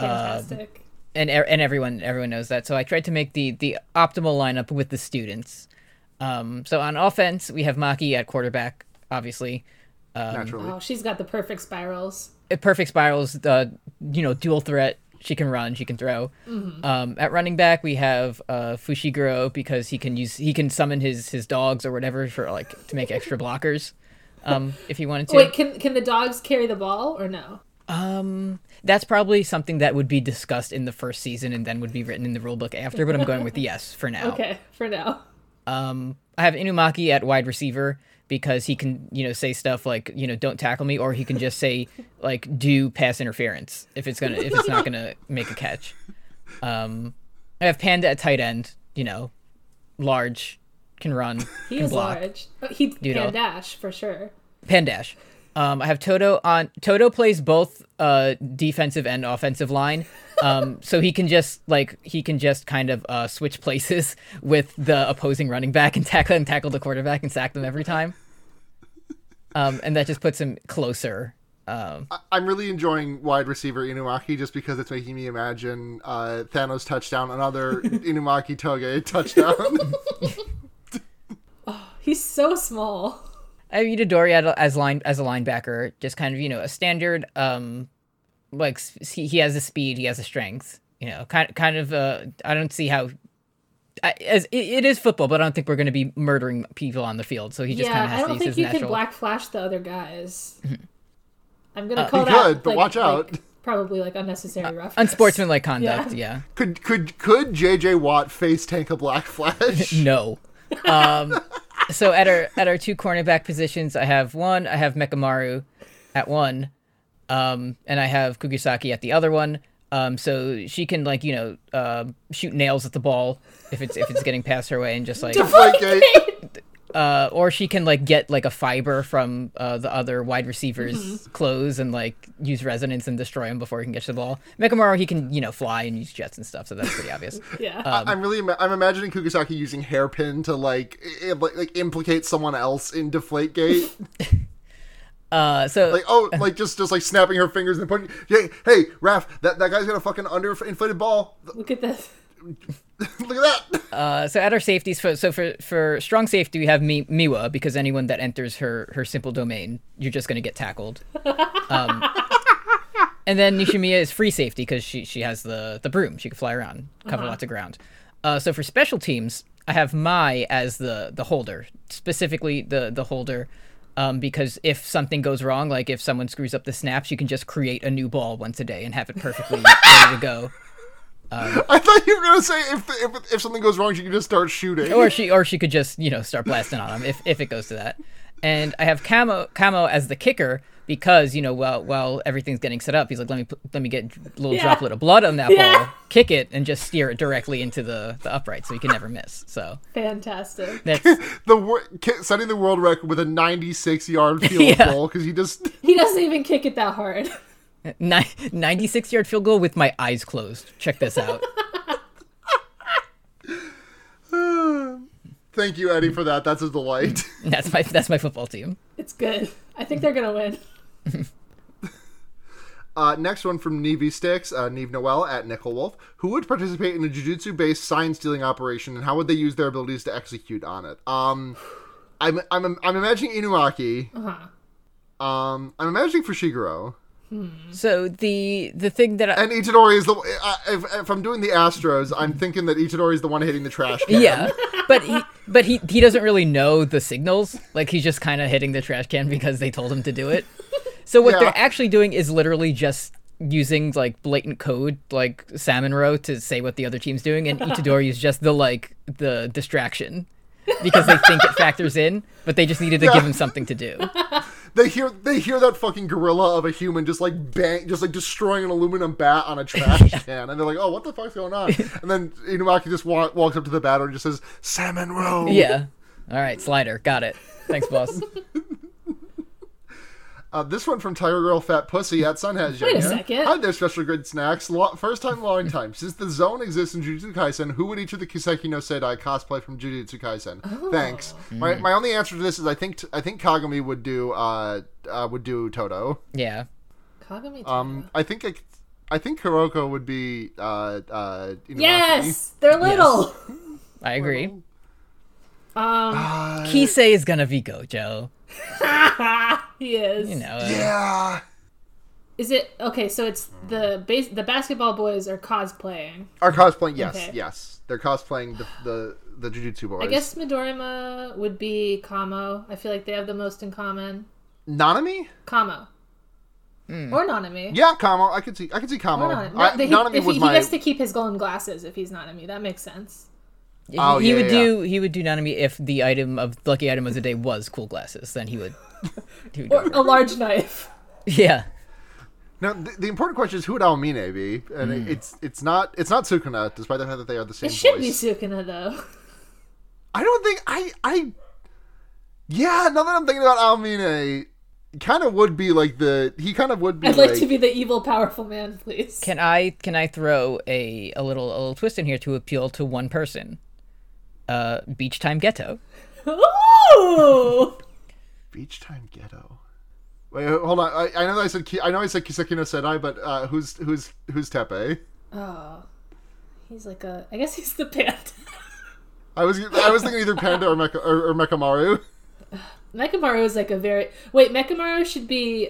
Fantastic. And everyone knows that. So I tried to make the optimal lineup with the students. So on offense, we have Maki at quarterback, obviously. Naturally. Oh, she's got the perfect spirals. Dual threat. She can run. She can throw. Mm-hmm. At running back, we have Fushiguro because he can summon his dogs or whatever for to make extra blockers, if he wanted to. Wait, can the dogs carry the ball or no? That's probably something that would be discussed in the first season and then would be written in the rulebook after. But I'm going with yes for now. Okay, for now. I have Inumaki at wide receiver because he can, say stuff like, don't tackle me, or he can just say, do pass interference if it's not gonna make a catch. I have Panda at tight end, large, can run, he can block. Large. Oh, he's Pandash for sure. Pandash. I have Todo on. Todo plays both defensive and offensive line, so he can just kind of switch places with the opposing running back and tackle the quarterback and sack them every time, and that just puts him closer. I'm really enjoying wide receiver Inumaki just because it's making me imagine Thanos touchdown, another Inumaki Toge touchdown. Oh, he's so small. I have Itadori as a linebacker, just kind of a standard. He has the speed, he has the strength. Kind of. I don't see how. It is football, but I don't think we're going to be murdering people on the field. So he just kind of has to use his natural. I don't think you can Black Flash the other guys. Mm-hmm. I'm going to call that. He could, but watch out. Probably unnecessary roughness. Unsportsmanlike conduct. Yeah. Could J.J. Watt face tank a Black Flash? No. So at our two cornerback positions, I have Mechamaru at one, and I have Kugisaki at the other one. So she can shoot nails at the ball if it's getting past her way and just or she can get a fiber from the other wide receiver's clothes and use resonance and destroy him before he can get to the ball. Mechamaru, he can fly and use jets and stuff, so that's pretty obvious. Yeah, I'm imagining Kugisaki using hairpin to implicate someone else in Deflategate. Just snapping her fingers and pointing. Hey, Raph, that guy's got a fucking underinflated ball. Look at this. Look at that. So at our safeties, for strong safety, we have Miwa because anyone that enters her simple domain, you're just going to get tackled. And then Nishimiya is free safety because she has the broom. She can fly around, cover lots of ground. So for special teams, I have Mai as the holder, specifically the holder, because if something goes wrong, if someone screws up the snaps, you can just create a new ball once a day and have it perfectly ready to go. I thought you were gonna say if something goes wrong, she can just start shooting, or she could just start blasting on him if it goes to that. And I have Kamo as the kicker because while everything's getting set up, he's like, let me get a little droplet of blood on that ball, kick it, and just steer it directly into the upright so he can never miss. So fantastic! That's setting the world record with a 96-yard field goal because he doesn't even kick it that hard. 96-yard field goal with my eyes closed. Check this out. Thank you, Eddie, for that. That's a delight. That's my football team. It's good. I think they're gonna win. Next one from Neve Sticks, Neve Noel at Nickel Wolf. Who would participate in a jujutsu-based sign-stealing operation, and how would they use their abilities to execute on it? I'm imagining Inumaki. Uh-huh. I'm imagining Fushiguro. So the thing that and Itadori is the if I'm doing the Astros, I'm thinking that Itadori is the one hitting the trash can. Yeah, but he doesn't really know the signals. Like, he's just kind of hitting the trash can because they told him to do it. So what they're actually doing is literally just using, like, blatant code, like Salmon Row, to say what the other team's doing, and Itadori is just the distraction because they think it factors in, but they just needed to give him something to do. They hear that fucking gorilla of a human just destroying an aluminum bat on a trash can, and they're like, oh, what the fuck's going on? And then Inumaki just walks up to the batter and just says, Salmon Row. Yeah. All right, slider, got it. Thanks, boss. This one from Tiger Girl Fat Pussy at Sunhead. Wait a second. Hi there, Special Great Snacks. First time, long time. Since the zone exists in Jujutsu Kaisen, who would each of the Kiseki no Sedai cosplay from Jujutsu Kaisen? Oh. Thanks. My only answer to this is I think Kagami would do Todo. Yeah. Kagami Todo. I think Kuroko would be Inumaki. Yes, they're little. Yes. I agree. Kisei is gonna be Gojo. He is. You know, yeah. Is it okay? So it's the basketball boys are cosplaying. Are cosplaying? Yes, okay. Yes. They're cosplaying the Jujutsu boys. I guess Midorima would be Kamo. I feel like they have the most in common. Nanami? Kamo. Mm. Or Nanami. Yeah, Kamo. I could see Kamo. He gets to keep his golden glasses if he's Nanami. That makes sense. Oh, he would do Nanami if the lucky item of the day was cool glasses. Then he would or a large knife. Yeah. Now the important question is, who would Aomine be? And it's not Sukuna, despite the fact that they are the same. It should be Sukuna, though. I don't think now that I'm thinking about Aomine, he kind of would be. I'd like to be the evil, powerful man, please. Can I throw a little twist in here to appeal to one person? Beach Time Geto. Ooh! Beach Time Geto. Wait, hold on. I know I said Kiseki no Sedai, but who's Tepe? Oh, he's like I guess he's the panda. I was thinking either Panda or Mechamaru. Mechamaru is like a very... Wait, Mechamaru should be...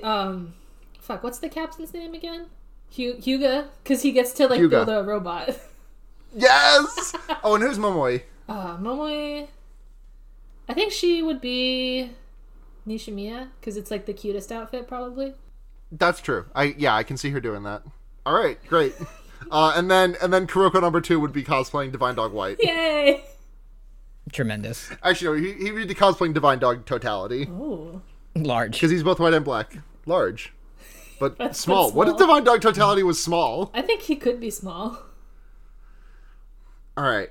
Fuck, what's the captain's name again? Hyuga, because he gets to build a robot. Yes! Oh, and who's Momoi? Momoi... I think she would be... Nishimiya, because it's like the cutest outfit, probably. That's true. I can see her doing that. All right, great. And then Kuroko number 2 would be cosplaying Divine Dog White. Yay! Tremendous. Actually, no, he would be cosplaying Divine Dog Totality. Oh. Large. Because he's both white and black. Large. But small. What if Divine Dog Totality was small? I think he could be small. Alright.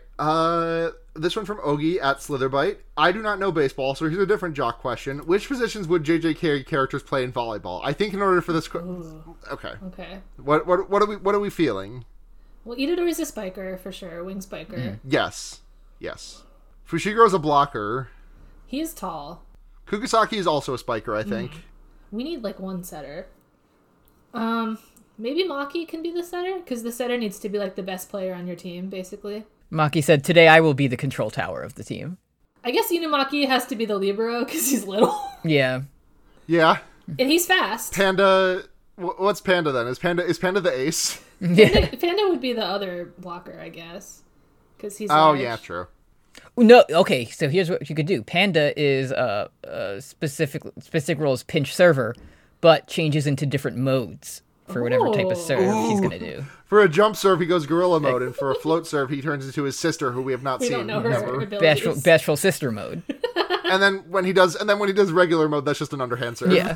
This one from Ogi at Slitherbite. I do not know baseball, so here's a different jock question. Which positions would JJK characters play in volleyball? I think in order for this... Okay. What are we feeling? Well, Itadori's a spiker, for sure. Wing spiker. Mm. Yes. Fushiguro's a blocker. He is tall. Kugisaki is also a spiker, I think. We need, one setter. Maybe Maki can be the setter? Because the setter needs to be, the best player on your team, basically. Maki said, today I will be the control tower of the team. I guess Inumaki has to be the libero, because he's little. Yeah. Yeah. And he's fast. Panda... What's Panda, then? Is Panda the ace? Panda would be the other blocker, I guess. Because he's large. Oh, yeah, true. No, okay, so here's what you could do. Panda is a specific role as pinch server, but changes into different modes for whatever type of serve he's going to do. For a jump serve, he goes gorilla mode, and for a float serve, he turns into his sister, who we have not seen. We don't know her abilities. Bashful sister mode. and then when he does regular mode, that's just an underhand serve. Yeah.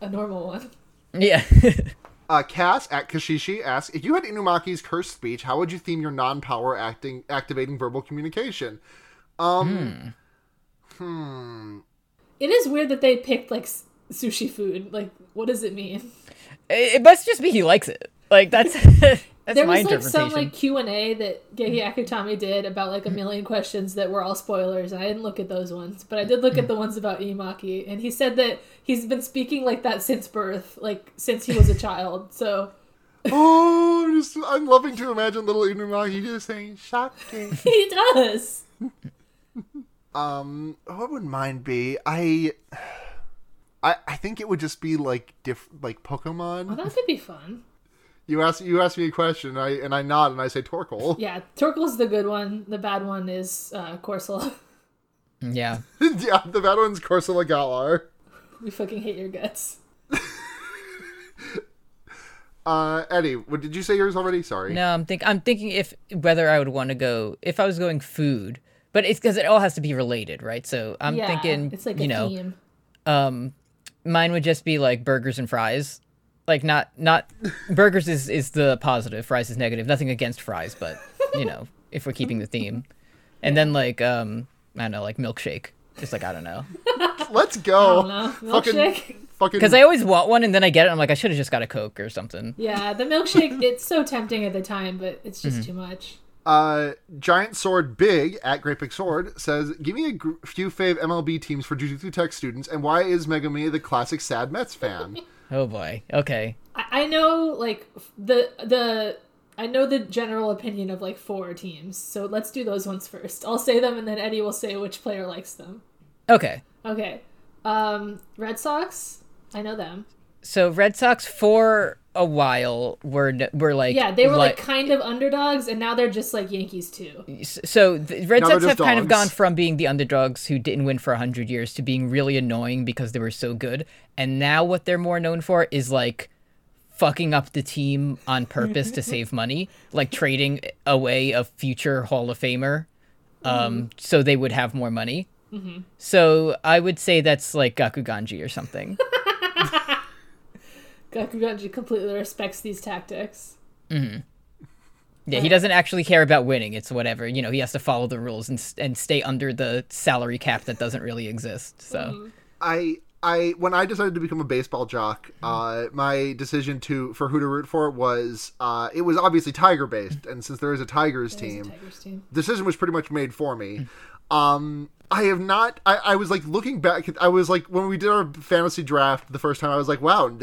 A normal one. Yeah. Cass at Kashishi asks, if you had Inumaki's cursed speech, how would you theme your non-power activating verbal communication? It is weird that they picked, sushi food. What does it mean? It must just be he likes it. That's... There was like some like Q&A that Geki Akutami did about like a million questions that were all spoilers, and I didn't look at those ones, but I did look at the ones about Inumaki, and he said that he's been speaking like that since birth, like since he was a child. So I'm loving to imagine little Inumaki just saying shocking. He does. What would mine be? I think it would just be like like Pokemon. Oh, that could be fun. You ask me a question, and I nod, and I say Torkoal. Yeah, Torkoal's the good one. The bad one is Corsola. Yeah. Yeah, the bad one's Corsola Galar. We fucking hate your guts. Eddie, what did you say yours already? Sorry. No, I'm thinking whether I would want to go if I was going food, but it's because it all has to be related, right? So I'm thinking it's like a theme. Mine would just be like burgers and fries. Like not burgers is the positive, fries is negative. Nothing against fries, but if we're keeping the theme, and then like I don't know, like milkshake. Just like I don't know. Let's go. I don't know. Milkshake. Because I always want one, and then I get it. And I'm like, I should have just got a Coke or something. Yeah, the milkshake. It's so tempting at the time, but it's just too much. Giant Sword Big at Great Big Sword says, "Give me a few fave MLB teams for Jujutsu Tech students, and why is Megumi the classic sad Mets fan?" Oh boy. Okay. I know like the general opinion of like four teams. So let's do those ones first. I'll say them and then Eddie will say which player likes them. Okay. Red Sox, I know them. So Red Sox for a while were like they were like kind of underdogs, and now they're just like Yankees too. So the Red Sox have kind of gone from being the underdogs who didn't win for 100 years to being really annoying because they were so good. And now what they're more known for is like fucking up the team on purpose to save money, like trading away a future Hall of Famer so they would have more money. Mm-hmm. So I would say that's like Gakuganji or something. Gakuganji completely respects these tactics. Mm-hmm. Yeah, he doesn't actually care about winning. It's whatever. He has to follow the rules and stay under the salary cap that doesn't really exist. So when I decided to become a baseball jock, my decision for who to root for was, it was obviously Tiger-based. And since there is a Tigers team, the decision was pretty much made for me. I have not. I was like looking back. I was like, when we did our fantasy draft the first time, I was like, wow.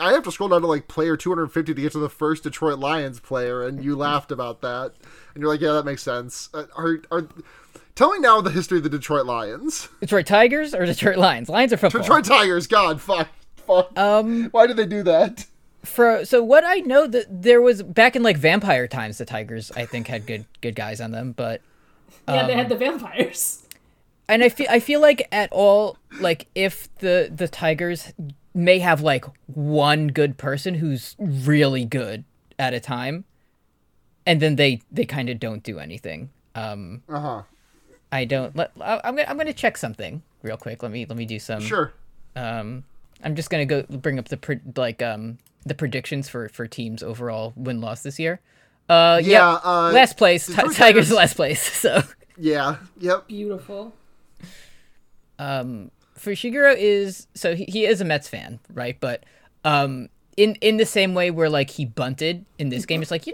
I have to scroll down to like player 250 to get to the first Detroit Lions player, and you laughed about that, and you're like, yeah, that makes sense. Tell me now the history of the Detroit Lions. Detroit Tigers or Detroit Lions? Lions are football. Detroit Tigers. God, fuck. Why did they do that? So what I know that there was back in like vampire times, the Tigers I think had good guys on them, but they had the vampires. And I feel like at all, like if the Tigers may have like one good person who's really good at a time, and then they kind of don't do anything. I'm gonna check something real quick. Let me do some. Sure. I'm just gonna go bring up the predictions for teams overall win-loss this year. Last place. Tigers last place. So. Yeah. Yep. Beautiful. Fushiguro is he is a Mets fan, right? But in the same way where like he bunted in this game, it's like he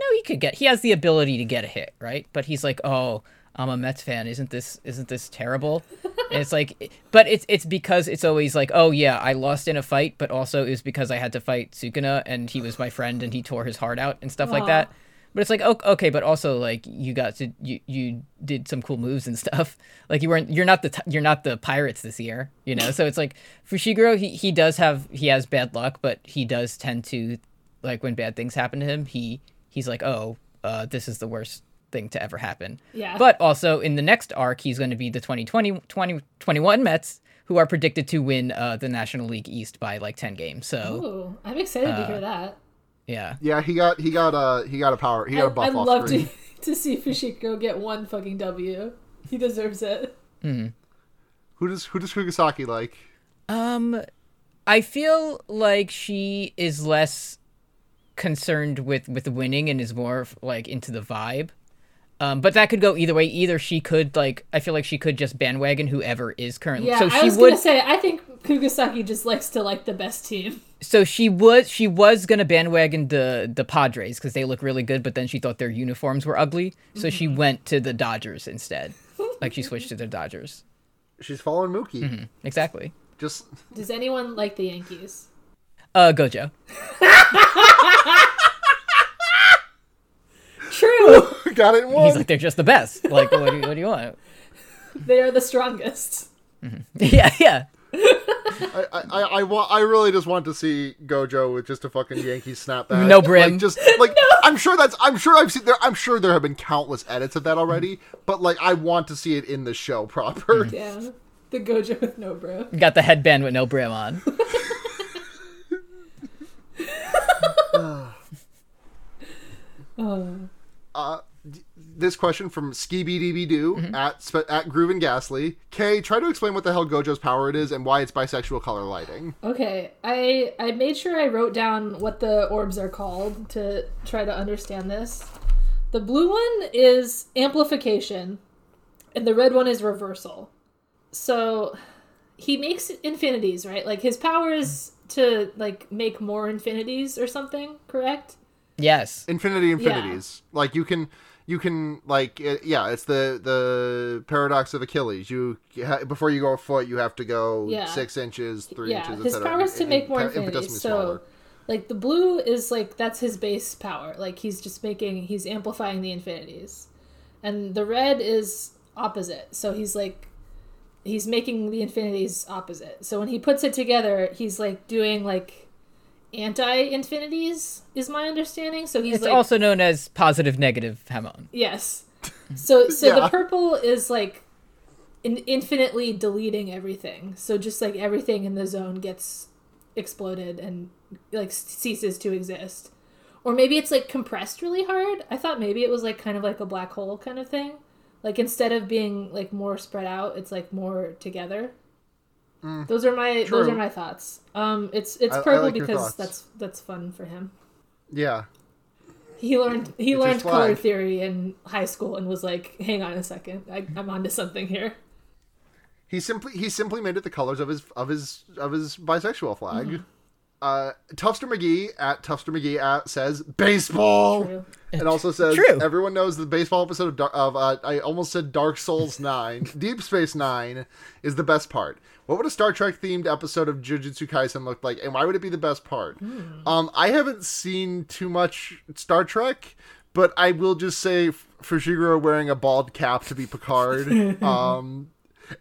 has the ability to get a hit, right? But he's like, oh, I'm a Mets fan. Isn't this terrible? And it's like, but it's because it's always like, oh yeah, I lost in a fight, but also it was because I had to fight Sukuna and he was my friend and he tore his heart out and stuff like that. But it's like, okay, but also like you did some cool moves and stuff. Like you're not the Pirates this year, So it's like Fushiguro, he has bad luck, but he does tend to, like, when bad things happen to him, he's like, this is the worst thing to ever happen. Yeah. But also in the next arc, he's going to be the 2021 Mets, who are predicted to win the National League East by like 10 games. So, ooh, I'm excited to hear that. Yeah. Yeah, he got a buff off. I'd love to see Fushiko get one fucking W. He deserves it. Mm-hmm. Who does Kugisaki like? I feel like she is less concerned with winning and is more like into the vibe. But that could go either way. Either she could, like, I feel like she could just bandwagon whoever is currently. Yeah, so I was gonna say, I think Kugisaki just likes to like the best team. So she was gonna bandwagon the Padres because they look really good, but then she thought their uniforms were ugly, so she went to the Dodgers instead. Like, she switched to the Dodgers. She's following Mookie. Mm-hmm. Exactly. Just. Does anyone like the Yankees? Gojo. True. Got it. One. He's like, they're just the best. Like, what do you want? They are the strongest. Mm-hmm. Yeah, yeah. I really just want to see Gojo with just a fucking Yankees snapback. No brim. Like, just like no. I'm sure there have been countless edits of that already, but like I want to see it in the show proper. Yeah, the Gojo with no brim. Got the headband with no brim on. This question from SkeeBDBDoo at Groovin' Ghastly. Kay, try to explain what the hell Gojo's power it is and why it's bisexual color lighting. Okay, I made sure I wrote down what the orbs are called to try to understand this. The blue one is amplification, and the red one is reversal. So he makes infinities, right? Like, his power is to like make more infinities or something, correct? Yes. Infinities. Yeah. Like, you can like, yeah, it's the paradox of Achilles. Before you go a foot, you have to go 6 inches, 3 inches, etc. His power is to make more infinities. So, like, the blue is like, that's his base power. Like, he's amplifying the infinities. And the red is opposite. So he's like, he's making the infinities opposite. So when he puts it together, he's like doing like anti-infinities, is my understanding. So he's, it's like, also known as positive negative Hamon. Yes. So yeah. The purple is like infinitely deleting everything. So just like everything in the zone gets exploded and like ceases to exist. Or maybe it's like compressed really hard. I thought maybe it was like kind of like a black hole kind of thing. Like, instead of being like more spread out, it's like more together. Those are my thoughts. It's purple, I like, because that's fun for him. Yeah. He learned color theory in high school and was like, "Hang on a second, I'm onto something here." He simply made it the colors of his bisexual flag. Mm-hmm. Tufster McGee says baseball. True. And also says, true, everyone knows the baseball episode of I almost said Dark Souls 9, Deep Space 9 is the best part. What would a Star Trek themed episode of Jujutsu Kaisen look like, and why would it be the best part? I haven't seen too much Star Trek, but I will just say Fushiguro wearing a bald cap to be Picard.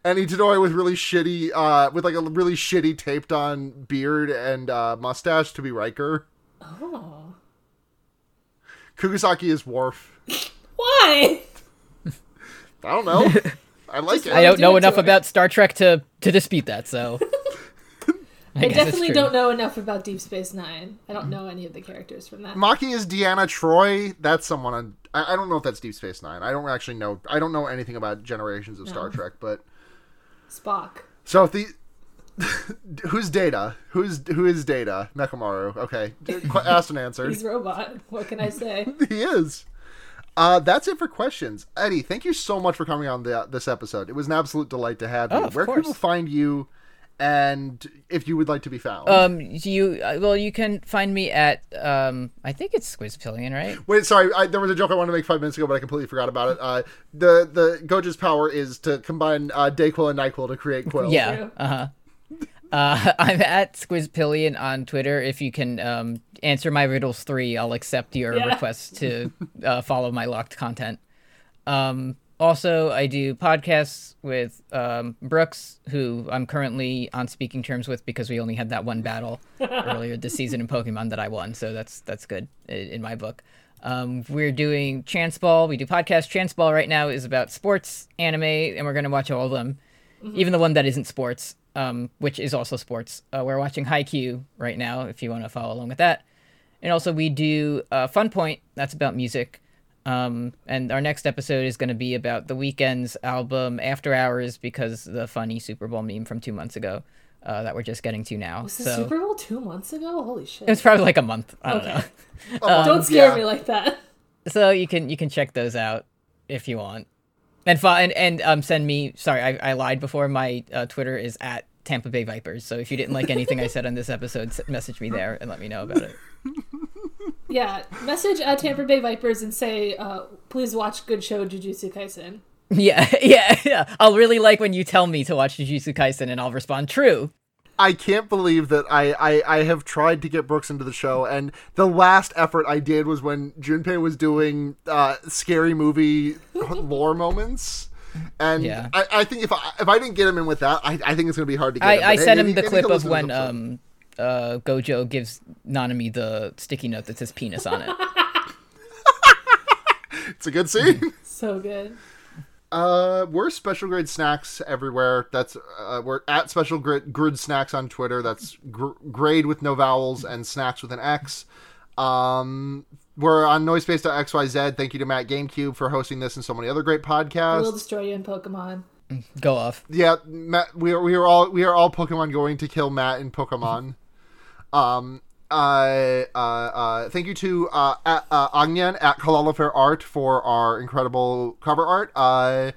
And Itadori with really shitty, with a really shitty taped on beard and mustache to be Riker. Oh. Kugisaki is Worf. Why? I don't know. I like it. I don't know enough about Star Trek to dispute that, so. I definitely don't know enough about Deep Space Nine. I don't know any of the characters from that. Maki is Deanna Troi. That's someone on. I don't know if that's Deep Space Nine. I don't actually know. I don't know anything about generations of Star Trek, but. Spock. So if the. Who's Data? Who is Data? Mechamaru. Okay. Asked and answered. He's robot. What can I say? He is. That's it for questions. Eddie, thank you so much for coming on this episode. It was an absolute delight to have you. Where can people find you, and if you would like to be found? You can find me at, I think it's Squizpillion, right? Wait, sorry, there was a joke I wanted to make 5 minutes ago, but I completely forgot about it. The Gojo's power is to combine Dayquil and NyQuil to create Quill. Yeah, uh-huh. I'm at Squizpillion on Twitter. If you can answer my riddles 3, I'll accept your request to follow my locked content. Also, I do podcasts with Brooks, who I'm currently on speaking terms with because we only had that one battle earlier this season in Pokemon that I won, so that's good in my book. We're doing Chance Ball. We do podcast. Chance Ball right now is about sports, anime, and we're going to watch all of them, even the one that isn't sports, which is also sports. We're watching Haikyuu right now, if you want to follow along with that. And also we do Fun Point, that's about music. And our next episode is going to be about The Weeknd's album After Hours, because the funny Super Bowl meme from 2 months ago that we're just getting to now. Was the Super Bowl 2 months ago? Holy shit. It was probably like a month. I don't know. Don't scare me like that. So you can check those out if you want. And send me, sorry, I lied before. My Twitter is at Tampa Bay Vipers. So if you didn't like anything I said on this episode, message me there and let me know about it. Yeah, message at Tampa Bay Vipers and say, please watch Good Show Jujutsu Kaisen. Yeah. I'll really like when you tell me to watch Jujutsu Kaisen and I'll respond, true. I can't believe that I have tried to get Brooks into the show, and the last effort I did was when Junpei was doing scary movie lore moments. And yeah. I think if I didn't get him in with that, I think it's going to be hard to get him. I sent him the clip of when Gojo gives Nanami the sticky note that says penis on it. It's a good scene. So good. We're Special Grade Snacks everywhere. That's we're at Special Grid Snacks on Twitter. That's grade with no vowels and snacks with an X. We're on noisepace.xyz. Thank you to Matt GameCube for hosting this and so many other great podcasts. We'll destroy you in Pokemon. Go off. Yeah, Matt, we are all Pokemon going to kill Matt in Pokemon. Thank you to Agnan at Kalalafair Art for our incredible cover art.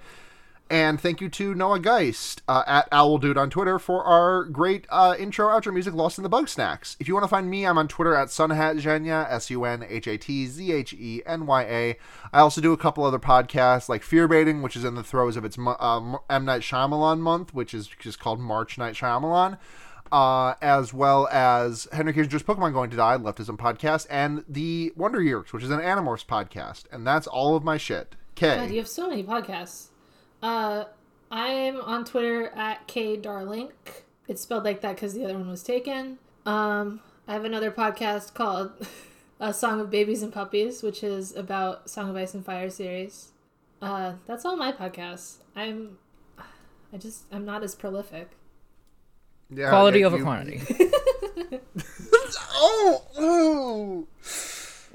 And thank you to Noah Geist at OwlDude on Twitter for our great intro-outro music, Lost in the Bug Snacks. If you want to find me, I'm on Twitter at sunhatzhenya, sunhatzhenya. I also do a couple other podcasts like Fear Baiting, which is in the throes of its M. Night Shyamalan month, which is just called March Night Shyamalan, as well as Henry Kissinger's Pokemon Going to Die, Leftism Podcast, and The Wonder Yerks, which is an Animorphs podcast. And that's all of my shit. Kay. God, you have so many podcasts. I'm on Twitter at kdarlink. It's spelled like that because the other one was taken. I have another podcast called A Song of Babies and Puppies, which is about Song of Ice and Fire series. That's all my podcasts. I'm not as prolific. Yeah, quality over quantity. Oh,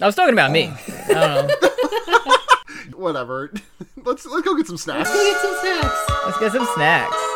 I was talking about me. I don't know. Whatever. Let's go get some snacks. Let's go get some snacks.